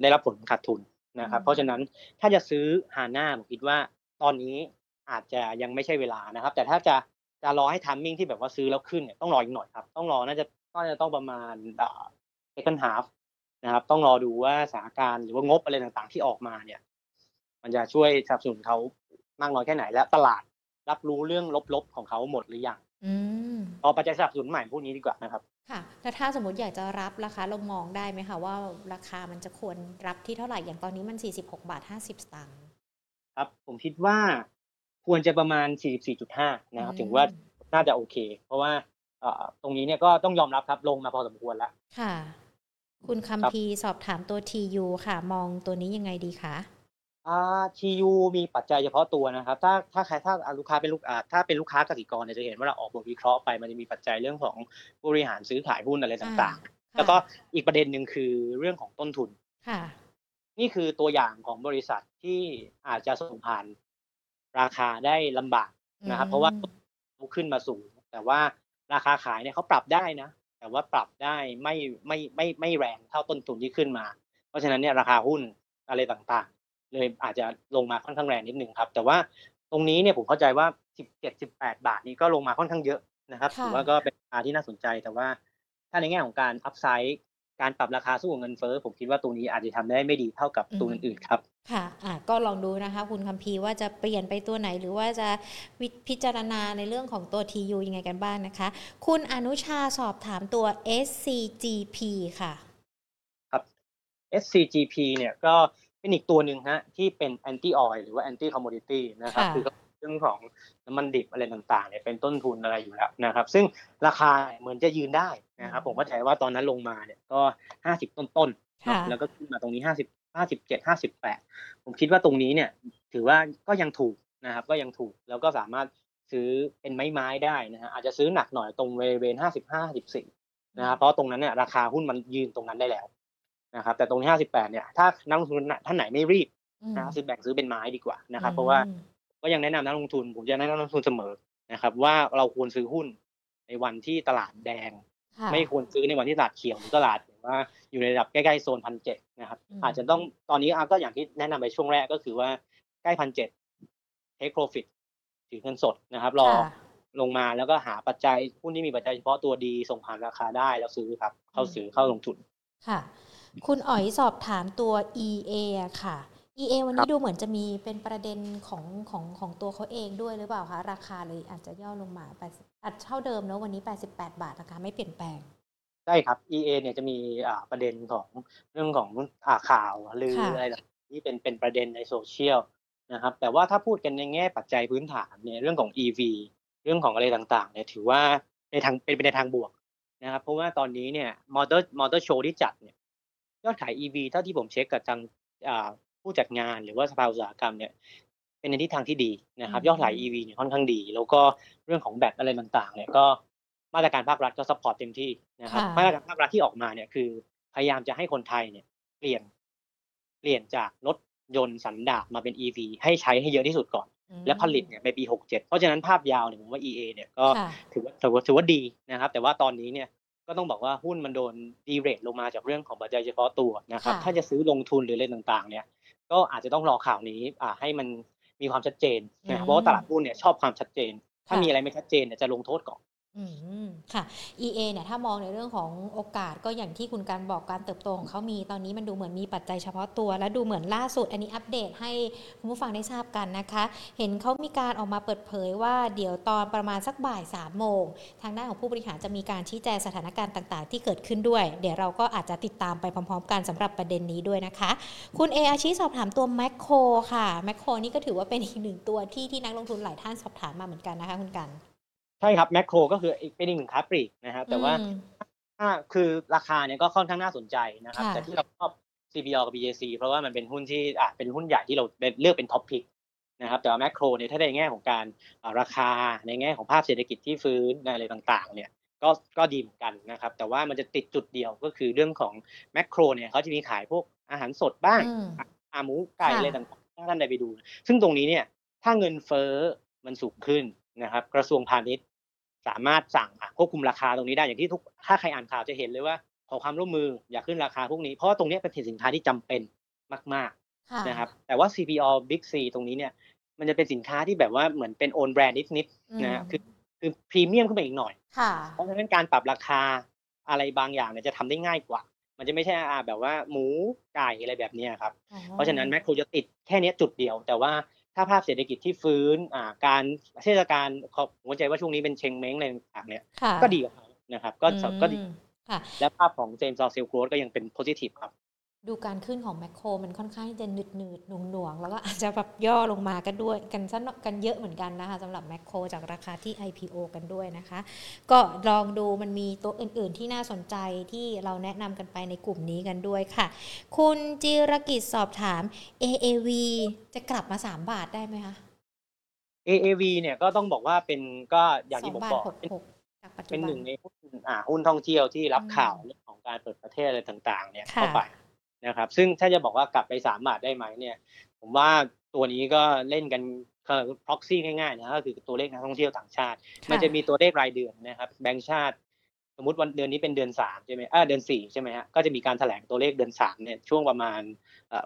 ได้รับผลขาดทุนนะครับเพราะฉะนั้นถ้าจะซื้อHANAผมคิดว่าตอนนี้อาจจะยังไม่ใช่เวลานะครับแต่ถ้าจะรอให้ไทมิ่งที่แบบว่าซื้อแล้วขึ้นเนี่ยต้องรออีกหน่อยครับต้องรอน่าจะต้องประมาณsecond half นะครับต้องรอดูว่าสถานการณ์หรือว่างบอะไรต่างๆที่ออกมาเนี่ยมันจะช่วยสนับสนุนเขามากน้อยแค่ไหนและตลาดรับรู้เรื่องลบๆของเขาหมดหรือยังเอาปัจจัยสนับสนุนใหม่พวกนี้ดีกว่านะครับค่ะแล้วถ้าสมมติอยากจะรับราคาเรามองได้ไหมคะว่าราคามันจะควรรับที่เท่าไหร่อย่างตอนนี้มัน46.50 บาทครับผมคิดว่าควรจะประมาณ 44.5 นะครับถึงว่าน่าจะโอเคเพราะว่าตรงนี้เนี่ยก็ต้องยอมรับครับลงมาพอสมควรแล้วค่ะคุณคัมพีสอบถามตัว TU ค่ะมองตัวนี้ยังไงดีคะTU มีปัจจัยเฉพาะตัวนะครับถ้าใครถ้าลูกค้าเป็นลูกค้ากสิกรเนี่ยจะเห็นว่าเราออกบทวิเคราะห์ไปมันจะมีปัจจัยเรื่องของบริหารซื้อขายหุ้นอะไรต่างๆแล้วก็อีกประเด็นนึงคือเรื่องของต้นทุนค่ะนี่คือตัวอย่างของบริษัทที่อาจจะส่งผ่านราคาได้ลำบากนะครับเพราะว่าขึ้นมาสูงแต่ว่าราคาขายเนี่ยเขาปรับได้นะ แต่ว่าปรับได้ไม่แรงเท่าต้นทุนที่ขึ้นมาเพราะฉะนั้นเนี่ยราคาหุ้นอะไรต่างๆเลยอาจจะลงมาค่อนข้างแรงนิดนึงครับแต่ว่าตรงนี้เนี่ยผมเข้าใจว่า17 18บาทนี้ก็ลงมาค่อนข้างเยอะนะครับถือว่าก็เป็นราคาที่น่าสนใจแต่ว่าถ้าในแง่ของการอัพไซด์การปรับราคาสู้เงินเฟ้อผมคิดว่าตัวนี้อาจจะทำได้ไม่ดีเท่ากับตัวอื่นๆครับค่ะก็ลองดูนะคะคุณคัมภีร์ว่าจะเปลี่ยนไปตัวไหนหรือว่าจะพิจารณาในเรื่องของตัว TU ยังไงกันบ้างนะคะคุณอนุชาสอบถามตัว SCGP ค่ะครับ SCGP เนี่ยก็เป็นอีกตัวหนึ่งฮะที่เป็น anti oil หรือว่า anti commodity นะครับคือเรื่องของน้ำมันดิบอะไรต่างๆเนี่ยเป็นต้นทุนอะไรอยู่แล้วนะครับซึ่งราคาเหมือนจะยืนได้นะครับผมก็ใจว่าตอนนั้นลงมาเนี่ยก็50ต้นๆแล้วก็ขึ้นมาตรงนี้50 57 58ผมคิดว่าตรงนี้เนี่ยถือว่าก็ยังถูกนะครับก็ยังถูกแล้วก็สามารถซื้อเป็นไม้ๆได้นะฮะอาจจะซื้อหนักหน่อยตรงบริเวณ55 54นะครับเพราะตรงนั้นเนี่ยราคาหุ้นมันยืนตรงนั้นได้แล้วนะครับแต่ตรงนี้58เนี่ยถ้านักลงทุนท่านไหนไม่รีบนะซื้อแบ่งซื้อเป็นไม้ดีกว่านะครับเพราะว่าก็ยังแนะนำนักลงทุนผมจะแนะนำนักลงทุนเสมอนะครับว่าเราควรซื้อหุ้นในวันที่ตลาดแดงไม่ควรซื้อในวันที่ตลาดเขียวหรือตลาดแบบว่าอยู่ในระดับใกล้ๆโซน 1,700 นะครับอาจจะต้องตอนนี้ก็อย่างที่แนะนำไปช่วงแรกก็คือว่าใกล้ 1,700 take profit ถือเงินสดนะครับรอลงมาแล้วก็หาปัจจัยหุ้นที่มีปัจจัยเฉพาะตัวดีส่งผ่านราคาได้แล้วซื้อครับเข้าซื้อเข้าลงทุนค่ะคุณอ๋อยสอบถามตัว EA ค่ะ EA วันนี้ดูเหมือนจะมีเป็นประเด็นของตัวเขาเองด้วยหรือเปล่าคะราคาเลยอาจจะย่อลงมา80อาจเท่าเดิมเนาะวันนี้88บาทราคาไม่เปลี่ยนแปลงใช่ครับ EA เนี่ยจะมีประเด็นของเรื่องของข่าวหรืออะไรแบบนี้เป็นประเด็นในโซเชียลนะครับแต่ว่าถ้าพูดกันในแง่ปัจจัยพื้นฐานเนี่ยเรื่องของ EV เรื่องของอะไรต่างๆเนี่ยถือว่าในทางเป็นในทางบวกนะครับเพราะว่าตอนนี้เนี่ย Motor Show ที่จัดเนี่ยยอดขาย EV เท่าที่ผมเช็คกับทางผู้จัดงานหรือว่าสภาอุตสาหกรรมเนี่ยเป็นในทิศทางที่ดีนะครับยอดขาย EV เนี่ยค่อนข้างดีแล้วก็เรื่องของแบตอะไรต่างๆเนี่ยก็มาตรการภาครัฐก็ซัพพอร์ตเต็มที่นะครับมาตรการภาครัฐที่ออกมาเนี่ยคือพยายามจะให้คนไทยเนี่ยเปลี่ยนจากรถยนต์สันดาปมาเป็น EV ให้ใช้ให้เยอะที่สุดก่อนและผลิตเนี่ยในปี67เพราะฉะนั้นภาพยาวเนี่ยผมว่า EA เนี่ยก็ถือว่าดีนะครับแต่ว่าตอนนี้เนี่ยก็ต้องบอกว่าหุ้นมันโดนดีเรทลงมาจากเรื่องของปัจจัยเฉพาะตัวนะครับถ้าจะซื้อลงทุนหรืออะไรต่างๆเนี่ยก็อาจจะต้องรอข่าวนี้ให้มันมีความชัดเจนนะครับเพราะว่าตลาดหุ้นเนี่ยชอบความชัดเจนถ้ามีอะไรไม่ชัดเจนเนี่ยจะลงโทษก่อนค่ะ EA เนี่ยถ้ามองในเรื่องของโอกาสก็อย่างที่คุณการบอกการเติบโตของเขามีตอนนี้มันดูเหมือนมีปัจจัยเฉพาะตัวและดูเหมือนล่าสุดอันนี้อัปเดตให้คุณผู้ฟังได้ทราบกันนะคะเห็นเขามีการออกมาเปิดเผยว่าเดี๋ยวตอนประมาณสักบ่าย 3 โมงทางด้านของผู้บริหารจะมีการชี้แจงสถานการณ์ต่างๆที่เกิดขึ้นด้วยเดี๋ยวเราก็อาจจะติดตามไปพร้อมๆกันสำหรับประเด็นนี้ด้วยนะคะคุณเออาชีสอบถามตัวแมคโครค่ะแมคโครนี่ก็ถือว่าเป็นอีกหนึ่งตัวที่นักลงทุนหลายท่านสอบถามมาเหมือนกันนะคะคุณกันใช่ครับแมคโครก็คือเป็นอีกหนึ่งค้าปลีกนะครับแต่ว่าคือราคาเนี่ยก็ค่อนข้างน่าสนใจนะครับแต่ที่เราชอบ CPR กับ BJC เพราะว่ามันเป็นหุ้นที่เป็นหุ้นใหญ่ที่เราเลือกเป็นท็อปพิกนะครับแต่ว่าแมคโครเนี่ยถ้าในแง่ของการราคาในแง่ของภาพเศรษฐกิจที่ฟื้นอะไรต่างๆเนี่ยก็ดีเหมือนกันนะครับแต่ว่ามันจะติดจุดเดียวก็คือเรื่องของแมคโครเนี่ยเขาจะมีขายพวกอาหารสดบ้างหมูไก่อะไรต่างๆท่านใดไปดูซึ่งตรงนี้เนี่ยถ้าเงินเฟ้อมันสูงขึ้นนะครับกระทรวงพาณิชย์สามารถสั่งควบคุมราคาตรงนี้ได้อย่างที่ทุกถ้าใครอ่านข่าวจะเห็นเลยว่าขอความร่วมมืออย่าขึ้นราคาพวกนี้เพราะว่าตรงนี้เป็นสินค้าที่จำเป็นมากๆนะครับแต่ว่า CPO Big C ตรงนี้เนี่ยมันจะเป็นสินค้าที่แบบว่าเหมือนเป็น own brand นิดๆนะคือพรีเมียมขึ้นไปอีกหน่อยเพราะฉะนั้นการปรับราคาอะไรบางอย่างเนี่ยจะทำได้ง่ายกว่ามันจะไม่ใช่แบบว่าหมูไก่อะไรแบบนี้ครับเพราะฉะนั้นแมคโครจะติดแค่นี้จุดเดียวแต่ว่าถ้าภาพเศรษฐกิจที่ฟื้นการเทศกาลผมเข้าใจว่าช่วงนี้เป็นเชงเม้งอะไรต่างๆเนี่ยก็ดีกับเขานะครับก็ดีและภาพของเจมส์ซอลเซลล์โกรทก็ยังเป็นโพซิทีฟครับดูการขึ้นของแมคโครมันค่อนข้างจะหนืดๆหน่วงๆแล้วก็อาจจะแบบย่อลงมากันด้วยกันเยอะเหมือนกันนะคะสำหรับแมคโครจากราคาที่ IPO กันด้วยนะคะก็ลองดูมันมีตัวอื่นๆที่น่าสนใจที่เราแนะนำกันไปในกลุ่มนี้กันด้วยค่ะคุณจิรกิจสอบถาม AAV จะกลับมา3บาทได้ไหมคะ AAV เนี่ยก็ต้องบอกว่าเป็นก็อย่างที่ผมบอกเป็นหนึ่งในหุ้นท่องเที่ยวที่รับข่าวเรื่องของการเปิดประเทศอะไรต่างๆเนี่ยเข้าไปนะครับซึ่งถ้าจะบอกว่ากลับไป3บาทได้ไหมเนี่ยผมว่าตัวนี้ก็เล่นกันproxy ง่ายๆนะก็คือตัวเลขนักท่องเที่ยวต่างชาติมันจะมีตัวเลขรายเดือนนะครับแบงก์ชาติ สมมุติวันเดือนนี้เป็นเดือน3ใช่มั้ยเดือน4ใช่มั้ยฮะก็จะมีการแถลงตัวเลขเดือน3เนี่ยช่วงประมาณ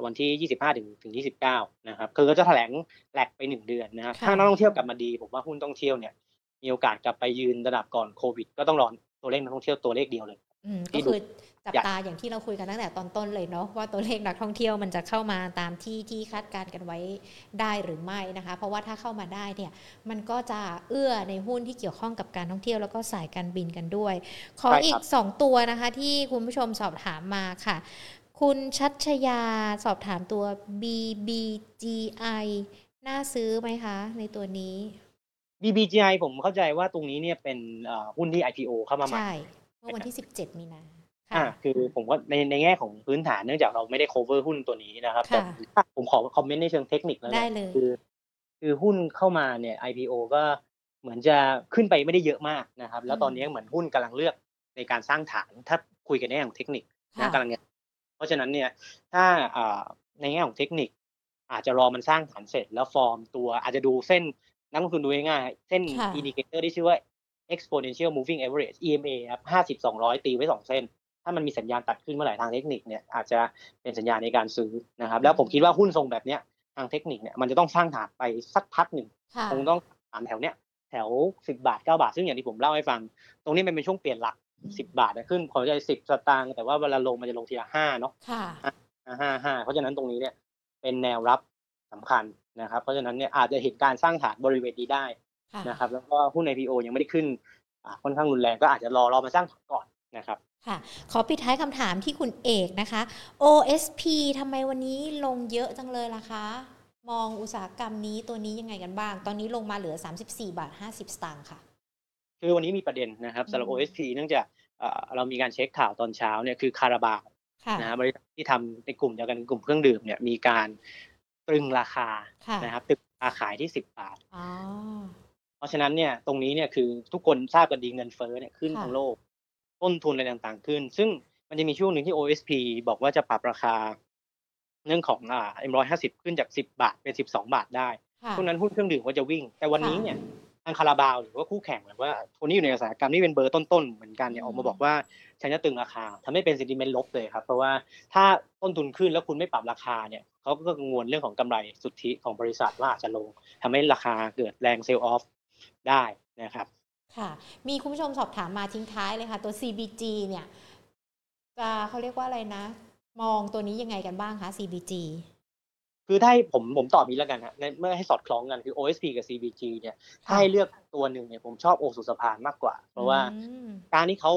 วันที่25ถึง29นะครับคือก็จะแถลงแหลกไป1เดือนนะฮะถ้านักท่องเที่ยวกลับมาดีผมว่าหุ้นท่องเที่ยวเนี่ยมีโอกาสกลับไปยืนระดับก่อนโควิดก็ต้องรอตัวเลขนักท่องเที่ยวตัวเลขเดียวเลยก็คือจับตาอย่างที่เราคุยกันตั้งแต่ตอนต้นเลยเนาะว่าตัวเลขนักท่องเที่ยวมันจะเข้ามาตามที่คาดการณ์กันไว้ได้หรือไม่นะคะเพราะว่าถ้าเข้ามาได้เนี่ยมันก็จะเอื้อในหุ้นที่เกี่ยวข้องกับการท่องเที่ยวแล้วก็สายการบินกันด้วยขออีก2ตัวนะคะที่คุณผู้ชมสอบถามมาค่ะคุณชัชยาสอบถามตัว BBGI น่าซื้อไหมคะในตัวนี้ BBGI ผมเข้าใจว่าตรงนี้เนี่ยเป็นหุ้นที่ IPO เข้ามาใหม่เมื่อวันที่17มีนาคือผมก็ในแง่ของพื้นฐานเนื่องจากเราไม่ได้ cover หุ้นตัวนี้นะครับแต่ผมขอคอมเมนต์ในเชิงเทคนิคแล้วกันคือหุ้นเข้ามาเนี่ย IPO ก็เหมือนจะขึ้นไปไม่ได้เยอะมากนะครับแล้วตอนนี้เหมือนหุ้นกำลังเลือกในการสร้างฐานถ้าคุยกันในแง่ของเทคนิคนะกำลังเนี่ยเพราะฉะนั้นเนี่ยถ้าในแง่ของเทคนิคอาจจะรอมันสร้างฐานเสร็จแล้วฟอร์มตัวอาจจะดูเส้นนักลงทุนดูง่ายๆเส้น indicator ที่ชื่อว่าexponential moving average EMA ครับ50 200ตีไว้2เส้นถ้ามันมีสัญญาณตัดขึ้นเมื่อไหร่ทางเทคนิคเนี่ยอาจจะเป็นสัญญาณในการซื้อนะครับแล้วผมคิดว่าหุ้นทรงแบบเนี้ยทางเทคนิคเนี่ยมันจะต้องสร้างฐานไปสักพักหนึ่งคงต้องฐานแถวเนี้ยแถว10บาท9บาทซึ่งอย่างที่ผมเล่าให้ฟังตรงนี้มันเป็นช่วงเปลี่ยนหลัก10บาทขึ้นขอใจ10สตางค์แต่ว่าเวลาลงมันจะลงทีละ5เนาะค่ะ5 5เพราะฉะนั้นตรงนี้เนี่ยเป็นแนวรับสำคัญนะครับเพราะฉะนั้นเนี่ยอาจจะเห็นการสร้างฐานบริเวณนี้ได้นะครับแล้วก็หุ้น IPO ยังไม่ได้ขึ้นค่อนข้างรุนแรงก็อาจจะรอมาสร้างฐานก่อนนะครับค่ะขอปิดท้ายคำถามที่คุณเอกนะคะ OSP ทำไมวันนี้ลงเยอะจังเลยล่ะคะมองอุตสาหกรรมนี้ตัวนี้ยังไงกันบ้างตอนนี้ลงมาเหลือ 34.50 สตางค์ค่ะคือวันนี้มีประเด็นนะครับสำหรับ OSP เนื่องจากเรามีการเช็คข่าวตอนเช้าเนี่ยคือคาราบาวนะบริษัทที่ทำในกลุ่มเดียวกันกลุ่มเครื่องดื่มเนี่ยมีการตรึงราคานะครับตึกราคาขายที่10บาทเพราะฉะนั้นเนี่ยตรงนี้เนี่ยคือทุกคนทราบกันดีเงินเฟ้อเนี่ยขึ้นทั้งโลกต้นทุนอะไรต่างๆขึ้นซึ่งมันจะมีช่วงหนึ่งที่ OSP บอกว่าจะปรับราคาเรื่องของM150 ขึ้นจาก10บาทเป็น12บาทได้ช่วงนั้นหุ้นเครื่องดื่มก็จะวิ่งแต่วันนี้เนี่ยทางคาราบาวหรือว่าคู่แข่งหรือว่าคนที่อยู่ในอุตสาหกรรมนี่เป็นเบอร์ต้นๆเหมือนกันเนี่ยออกมาบอกว่าฉันจะตึงราคาทำให้เป็นเซนติเมนต์ลบเลยครับเพราะว่าถ้าต้นทุนขึ้นแล้วคุณไม่ปรับราคาเนี่ยเขาก็กังวลเรื่องของกำไรสุทธิของบริษัทว่าอาจจะลงทำให้ราคาเกิดแรงเซลล์ออฟได้นะครับค่ะมีคุณผู้ชมสอบถามมาทิ้งท้ายเลยค่ะตัว CBG เนี่ยจะเขาเรียกว่าอะไรนะมองตัวนี้ยังไงกันบ้างคะ CBG คือถ้าผมตอบนี้แล้วกันฮะเมื่อให้สอดคล้องกันคือ OSP กับ CBG เนี่ยถ้าให้เลือกตัวหนึ่งเนี่ยผมชอบโอสุสภามากกว่าเพราะว่าการที่เขา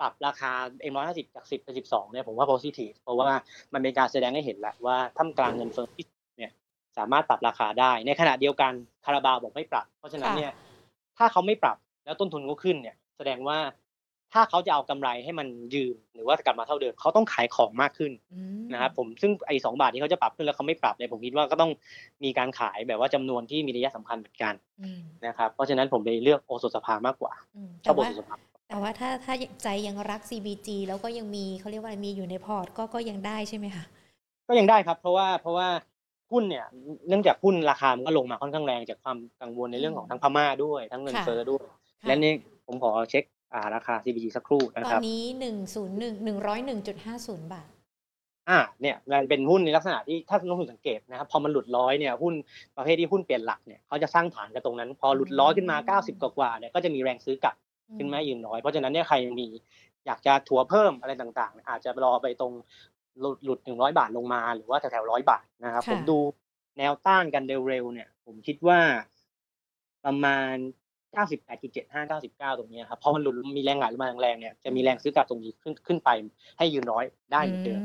ปรับราคา M150 จาก10เป็น12เนี่ยผมว่า positive เพราะว่ามันเป็นการแสดงให้เห็นแหละว่าท่ามกลางเงินเฟ้อที่เนี่ยสามารถปรับราคาได้ในขณะเดียวกันคาราบาวบอกไม่ปรับเพราะฉะนั้นเนี่ยถ้าเขาไม่ปรับแล้วต้นทุนก็ขึ้นเนี่ยแสดงว่าถ้าเขาจะเอากำไรให้มันยืมหรือว่ากลับมาเท่าเดิมเขาต้องขายของมากขึ้นนะครับผมซึ่งไอ้2บาทที่เขาจะปรับขึ้นแล้วเขาไม่ปรับเนี่ยผมคิดว่าก็ต้องมีการขายแบบว่าจำนวนที่มีระยะสำคัญเหมือนกันนะครับเพราะฉะนั้นผมเลยเลือกโอสถสภามากกว่าชอบโอสถสภาแต่ว่าถ้าใจยังรัก CBG แล้วก็ยังมีเขาเรียกว่ามีอยู่ในพอร์ตก็ยังได้ใช่ไหมคะก็ยังได้ครับเพราะว่าหุ้นเนี่ยเนื่องจากหุ้นราคามันก็ลงมาค่อนข้างแรงจากความกังวลในเรื่องของทั้งพม่าด้วยทั้งเงินเฟ้อด้วยและนี่ผมขอเช็คราคา CBG สักครู่นะครับตอนนี้ 101.50 บาทเนี่ยมันเป็นหุ้นในลักษณะที่ถ้าลงทุนสังเกตนะครับพอมันหลุด100เนี่ยหุ้นประเภทที่หุ้นเปลี่ยนหลักเนี่ยเขาจะสร้างฐานกันตรงนั้นพอหลุด100ขึ้นมา90กว่าๆเนี่ยก็จะมีแรงซื้อกลับขึ้นมายืนน้อยเพราะฉะนั้นเนี่ยใครมีอยากจะถัวเพิ่มอะไรต่างๆอาจจะรอไปตรงหลุด100บาทลงมาหรือว่าแถวๆ100บาทนะครับผมดูแนวต้านกันเร็วๆเนี่ยผมคิดว่าประมาณ98.75-99 ตรงนี้ครับเพราะมันหลุดมีแรงหงายมาแรงๆเนี่ยจะมีแรงซื้อกลับตรงนี้ขึ้นไปให้ยืนร้อยได้เหมือนเดิม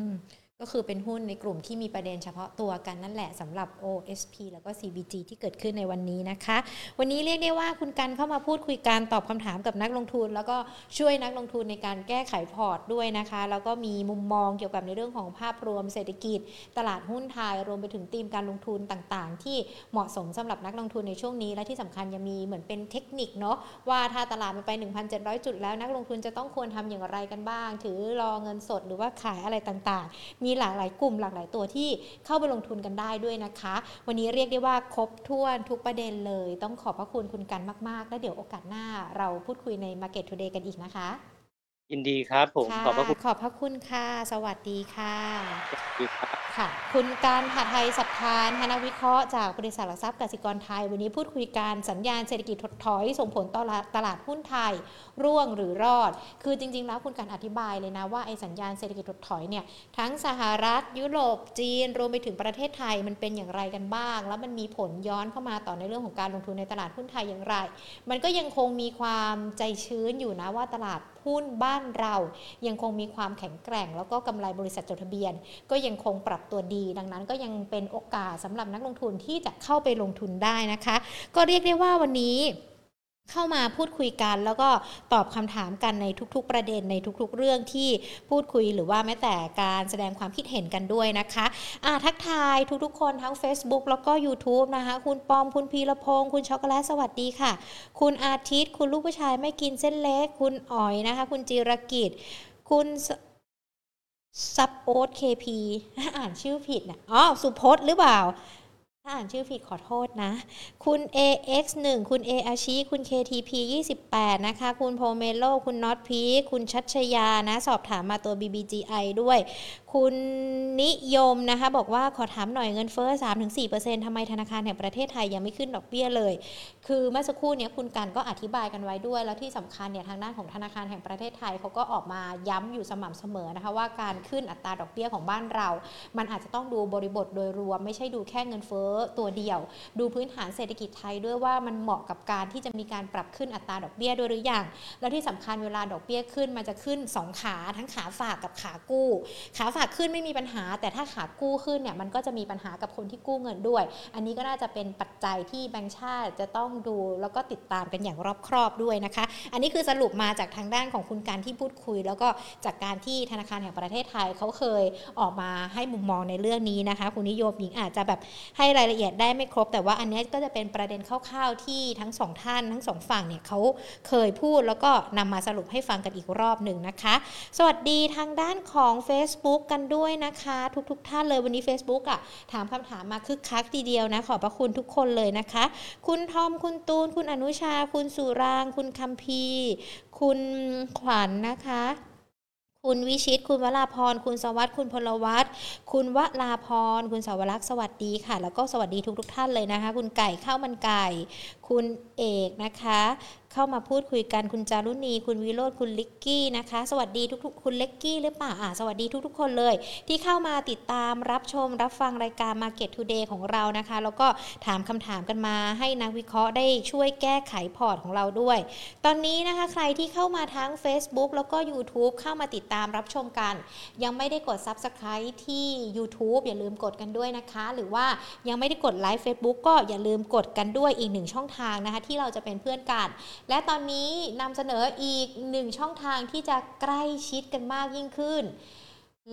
ก็คือเป็นหุ้นในกลุ่มที่มีประเด็นเฉพาะตัวกันนั่นแหละสำหรับ OSP แล้วก็ CBG ที่เกิดขึ้นในวันนี้นะคะวันนี้เรียกได้ว่าคุณกันเข้ามาพูดคุยกันตอบคำถามกับนักลงทุนแล้วก็ช่วยนักลงทุนในการแก้ไขพอร์ตด้วยนะคะแล้วก็มีมุมมองเกี่ยวกับในเรื่องของภาพรวมเศรษฐกิจตลาดหุ้นไทยรวมไปถึงธีมการลงทุนต่างๆที่เหมาะสมสำหรับนักลงทุนในช่วงนี้และที่สำคัญยังมีเหมือนเป็นเทคนิคเนาะว่าถ้าตลาดมันไป 1,700 จุดแล้วนักลงทุนจะต้องควรทำอย่างไรกันบ้างถือรอเงินสดหรือว่าขายอะไรต่างๆมีหลากหลายกลุ่มหลากหลายตัวที่เข้าไปลงทุนกันได้ด้วยนะคะวันนี้เรียกได้ว่าครบถ้วนทุกประเด็นเลยต้องขอบพระคุณคุณกันมากๆแล้วเดี๋ยวโอกาสหน้าเราพูดคุยใน Market Today กันอีกนะคะ ยินดีครับผมขอบพระคุณค่ะสวัสดีค่ะค่ะคุณการหทัยสัทธานคณะวิเคราะห์จากบริษัทหลักทรัพย์กสิกรไทยวันนี้พูดคุยการสัญญาณเศรษฐกิจถดถอยส่งผลต่อตลาดหุ้นไทยร่วงหรือรอดคือจริงๆแล้วคุณการอธิบายเลยนะว่าไอ้สัญญาณเศรษฐกิจถดถอยเนี่ยทั้งสหรัฐยุโรปจีนรวมไปถึงประเทศไทยมันเป็นอย่างไรกันบ้างแล้วมันมีผลย้อนเข้ามาต่อในเรื่องของการลงทุนในตลาดหุ้นไทยอย่างไรมันก็ยังคงมีความใจชื้นอยู่นะว่าตลาดหุ้นบ้านเรายังคงมีความแข็งแกร่งแล้วก็กำไรบริษัทจดทะเบียนก็ยังคงปรับตัวดีดังนั้นก็ยังเป็นโอกาสสำหรับนักลงทุนที่จะเข้าไปลงทุนได้นะคะก็เรียกได้ว่าวันนี้เข้ามาพูดคุยกันแล้วก็ตอบคำถามกันในทุกๆประเด็นในทุกๆเรื่องที่พูดคุยหรือว่าแม้แต่การแสดงความคิดเห็นกันด้วยนะคะทักทายทุกๆคนทั้ง Facebook แล้วก็ YouTube นะคะคุณปอมคุณพีรพงษ์คุณช็อกโกแลตสวัสดีค่ะคุณอาทิตย์คุณลูกผู้ชายไม่กินเส้นเล็กคุณอ๋อยนะคะคุณจิรกิจคุณซับโอ๊ต KP อ่านชื่อผิดนะอ๋อสุพจน์หรือเปล่าอ่านชื่อผิดขอโทษนะคุณ AX1 คุณ A อาชีคุณ KTP 28นะคะคุณโพเมโลคุณน็อตพีคุณชัชยานะสอบถามมาตัว BBGI ด้วยคุณนิยมนะคะบอกว่าขอถามหน่อยเงินเฟ้อ 3-4% ทำไมธนาคารแห่งประเทศไทยยังไม่ขึ้นดอกเบี้ยเลยคือเมื่อสักครู่นี้คุณกันก็อธิบายกันไว้ด้วยแล้วที่สำคัญเนี่ยทางด้านของธนาคารแห่งประเทศไทยเขาก็ออกมาย้ำอยู่สม่ำเสมอนะคะว่าการขึ้นอัตราดอกเบี้ยของบ้านเรามันอาจจะต้องดูบริบทโดยรวมไม่ใช่ดูแค่เงินเฟ้อตัวเดียวดูพื้นฐานเศรษฐกิจไทยด้วยว่ามันเหมาะกับการที่จะมีการปรับขึ้นอัตราดอกเบี้ยด้วยหรือยังแล้วที่สำคัญเวลาดอกเบี้ยขึ้นมันจะขึ้นสองขาทั้งขาฝากกับขากู้ขาฝากขึ้นไม่มีปัญหาแต่ถ้าขากู้ขึ้นเนี่ยมันก็จะมีปัญหากับคนที่กู้เงินด้วยอันนี้ก็น่าจะเป็นปัจจัยที่แบงก์ชาติจะต้องดูแล้วก็ติดตามกันอย่างรอบครอบด้วยนะคะอันนี้คือสรุปมาจากทางด้านของคุณการที่พูดคุยแล้วก็จากการที่ธนาคารแห่งประเทศไทยเขาเคยออกมาให้มุมมองในเรื่องนี้นะคะคุณนิยมหญิงอาจจะแบบให้รายละเอียดได้ไม่ครบแต่ว่าอันนี้ก็จะเป็นประเด็นคร่าวๆที่ทั้งสองท่านทั้งสองฝั่งเนี่ยเขาเคยพูดแล้วก็นำมาสรุปให้ฟังกันอีกรอบหนึ่งนะคะสวัสดีทางด้านของ Facebook กันด้วยนะคะทุกท่านเลยวันนี้ Facebook อ่ะถามคำถามมาคึกคักทีเดียวนะขอบพระคุณทุกคนเลยนะคะคุณทอมคุณตูนคุณอนุชาคุณสุรางคุณคัมพีคุณขวัญ นะคะคุณวิชิตคุณวราพรคุณสวัสดิ์คุณพลวัฒน์คุณวราพรคุณสาวรักษ์สวัสดีค่ะแล้วก็สวัสดีทุกท่านเลยนะคะคุณไก่ข้าวมันไก่คุณเอกนะคะเข้ามาพูดคุยกันคุณจารุณีคุณวิโรจน์คุณลิกกี้นะคะสวัสดีทุกๆคุณเล็กกี้หรือเปล่าสวัสดีทุกๆคนเลยที่เข้ามาติดตามรับชมรับฟังรายการ Market Today ของเรานะคะแล้วก็ถามคำถามกันมาให้นักวิเคราะห์ได้ช่วยแก้ไขพอร์ตของเราด้วยตอนนี้นะคะใครที่เข้ามาทั้ง Facebook แล้วก็ YouTube เข้ามาติดตามรับชมกันยังไม่ได้กด Subscribe ที่ YouTube อย่าลืมกดกันด้วยนะคะหรือว่ายังไม่ได้กดไลค์ Facebook ก็อย่าลืมกดกันด้วยอีก1ช่องทางนะคะที่เราจะเป็นเพื่อนกันและตอนนี้นำเสนออีกหนึ่งช่องทางที่จะใกล้ชิดกันมากยิ่งขึ้น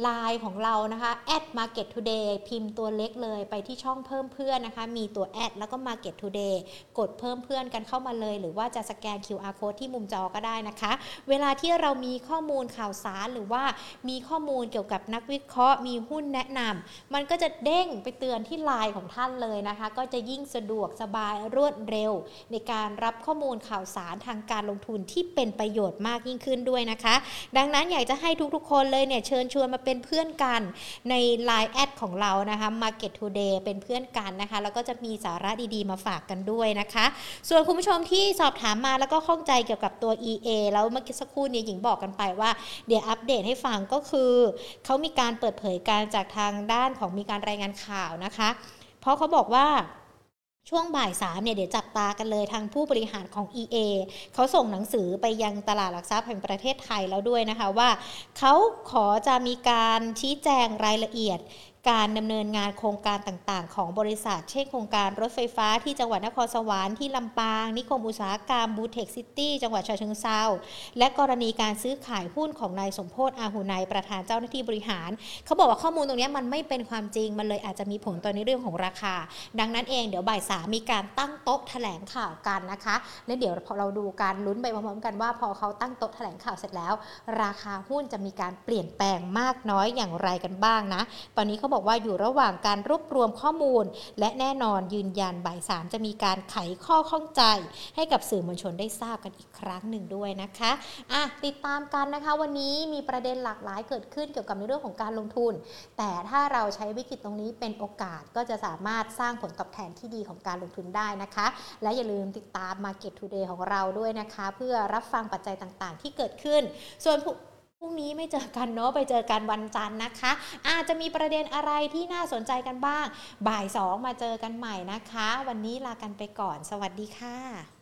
ไลน์ของเรานะคะ @Market Today พิมพ์ตัวเล็กเลยไปที่ช่องเพิ่มเพื่อนนะคะมีตัวแอดแล้วก็ Market Today กดเพิ่มเพื่อนกันเข้ามาเลยหรือว่าจะสแกน QR Code ที่มุมจอก็ได้นะคะเวลาที่เรามีข้อมูลข่าวสารหรือว่ามีข้อมูลเกี่ยวกับนักวิเคราะห์มีหุ้นแนะนำมันก็จะเด้งไปเตือนที่ไลน์ของท่านเลยนะคะก็จะยิ่งสะดวกสบายรวดเร็วในการรับข้อมูลข่าวสารทางการลงทุนที่เป็นประโยชน์มากยิ่งขึ้นด้วยนะคะดังนั้นอยากจะให้ทุกๆคนเลยเนี่ยเชิญชวนมาเป็นเพื่อนกันใน LINE แอดของเรานะคะ Market Today เป็นเพื่อนกันนะคะแล้วก็จะมีสาระดีๆมาฝากกันด้วยนะคะส่วนคุณผู้ชมที่สอบถามมาแล้วก็ข้องใจเกี่ยวกับตัว EA แล้วเมื่อกี้สักครู่นี้หญิงบอกกันไปว่าเดี๋ยวอัปเดตให้ฟังก็คือเขามีการเปิดเผยการจากทางด้านของมีการรายงานข่าวนะคะเพราะเขาบอกว่าช่วงบ่าย3เนี่ยเดี๋ยวจับตากันเลยทางผู้บริหารของ EA เขาส่งหนังสือไปยังตลาดหลักทรัพย์แห่งประเทศไทยแล้วด้วยนะคะว่าเขาขอจะมีการชี้แจงรายละเอียดการดำเนินงานโครงการต่างๆของบริษัทเช่นโครงการรถไฟฟ้าที่จังหวัดนครสวรรค์ที่ลำปางนิคมอุตสาหกรรมบูเทคซิตี้จังหวัดฉะเชิงเทราและกรณีการซื้อขายหุ้นของนายสมโพธิ์อาหูไนประธานเจ้าหน้าที่บริหารเขาบอกว่าข้อมูลตรงนี้มันไม่เป็นความจริงมันเลยอาจจะมีผลต่อในเรื่องของราคาดังนั้นเองเดี๋ยวบ่ายสามมีการตั้งโต๊ะแถลงข่าวกันนะคะและเดี๋ยวพอเราดูการลุ้นไปพร้อมๆกันว่าพอเขาตั้งโต๊ะแถลงข่าวเสร็จแล้วราคาหุ้นจะมีการเปลี่ยนแปลงมากน้อยอย่างไรกันบ้างนะตอนนี้เขา บอกว่าอยู่ระหว่างการรวบรวมข้อมูลและแน่นอนยืนยันบ่าย 3 จะมีการไขข้อข้องใจให้กับสื่อมวลชนได้ทราบกันอีกครั้งหนึ่งด้วยนะคะติดตามกันนะคะวันนี้มีประเด็นหลากหลายเกิดขึ้นเกี่ยวกับในเรื่องของการลงทุนแต่ถ้าเราใช้วิกฤตตรงนี้เป็นโอกาสก็จะสามารถสร้างผลตอบแทนที่ดีของการลงทุนได้นะคะและอย่าลืมติดตาม Market Today ของเราด้วยนะคะเพื่อรับฟังปัจจัยต่างๆที่เกิดขึ้นส่วนพรุ่งนี้ไม่เจอกันเนาะไปเจอกันวันจันทร์นะคะอาจจะมีประเด็นอะไรที่น่าสนใจกันบ้างบ่าย 2 มาเจอกันใหม่นะคะวันนี้ลากันไปก่อนสวัสดีค่ะ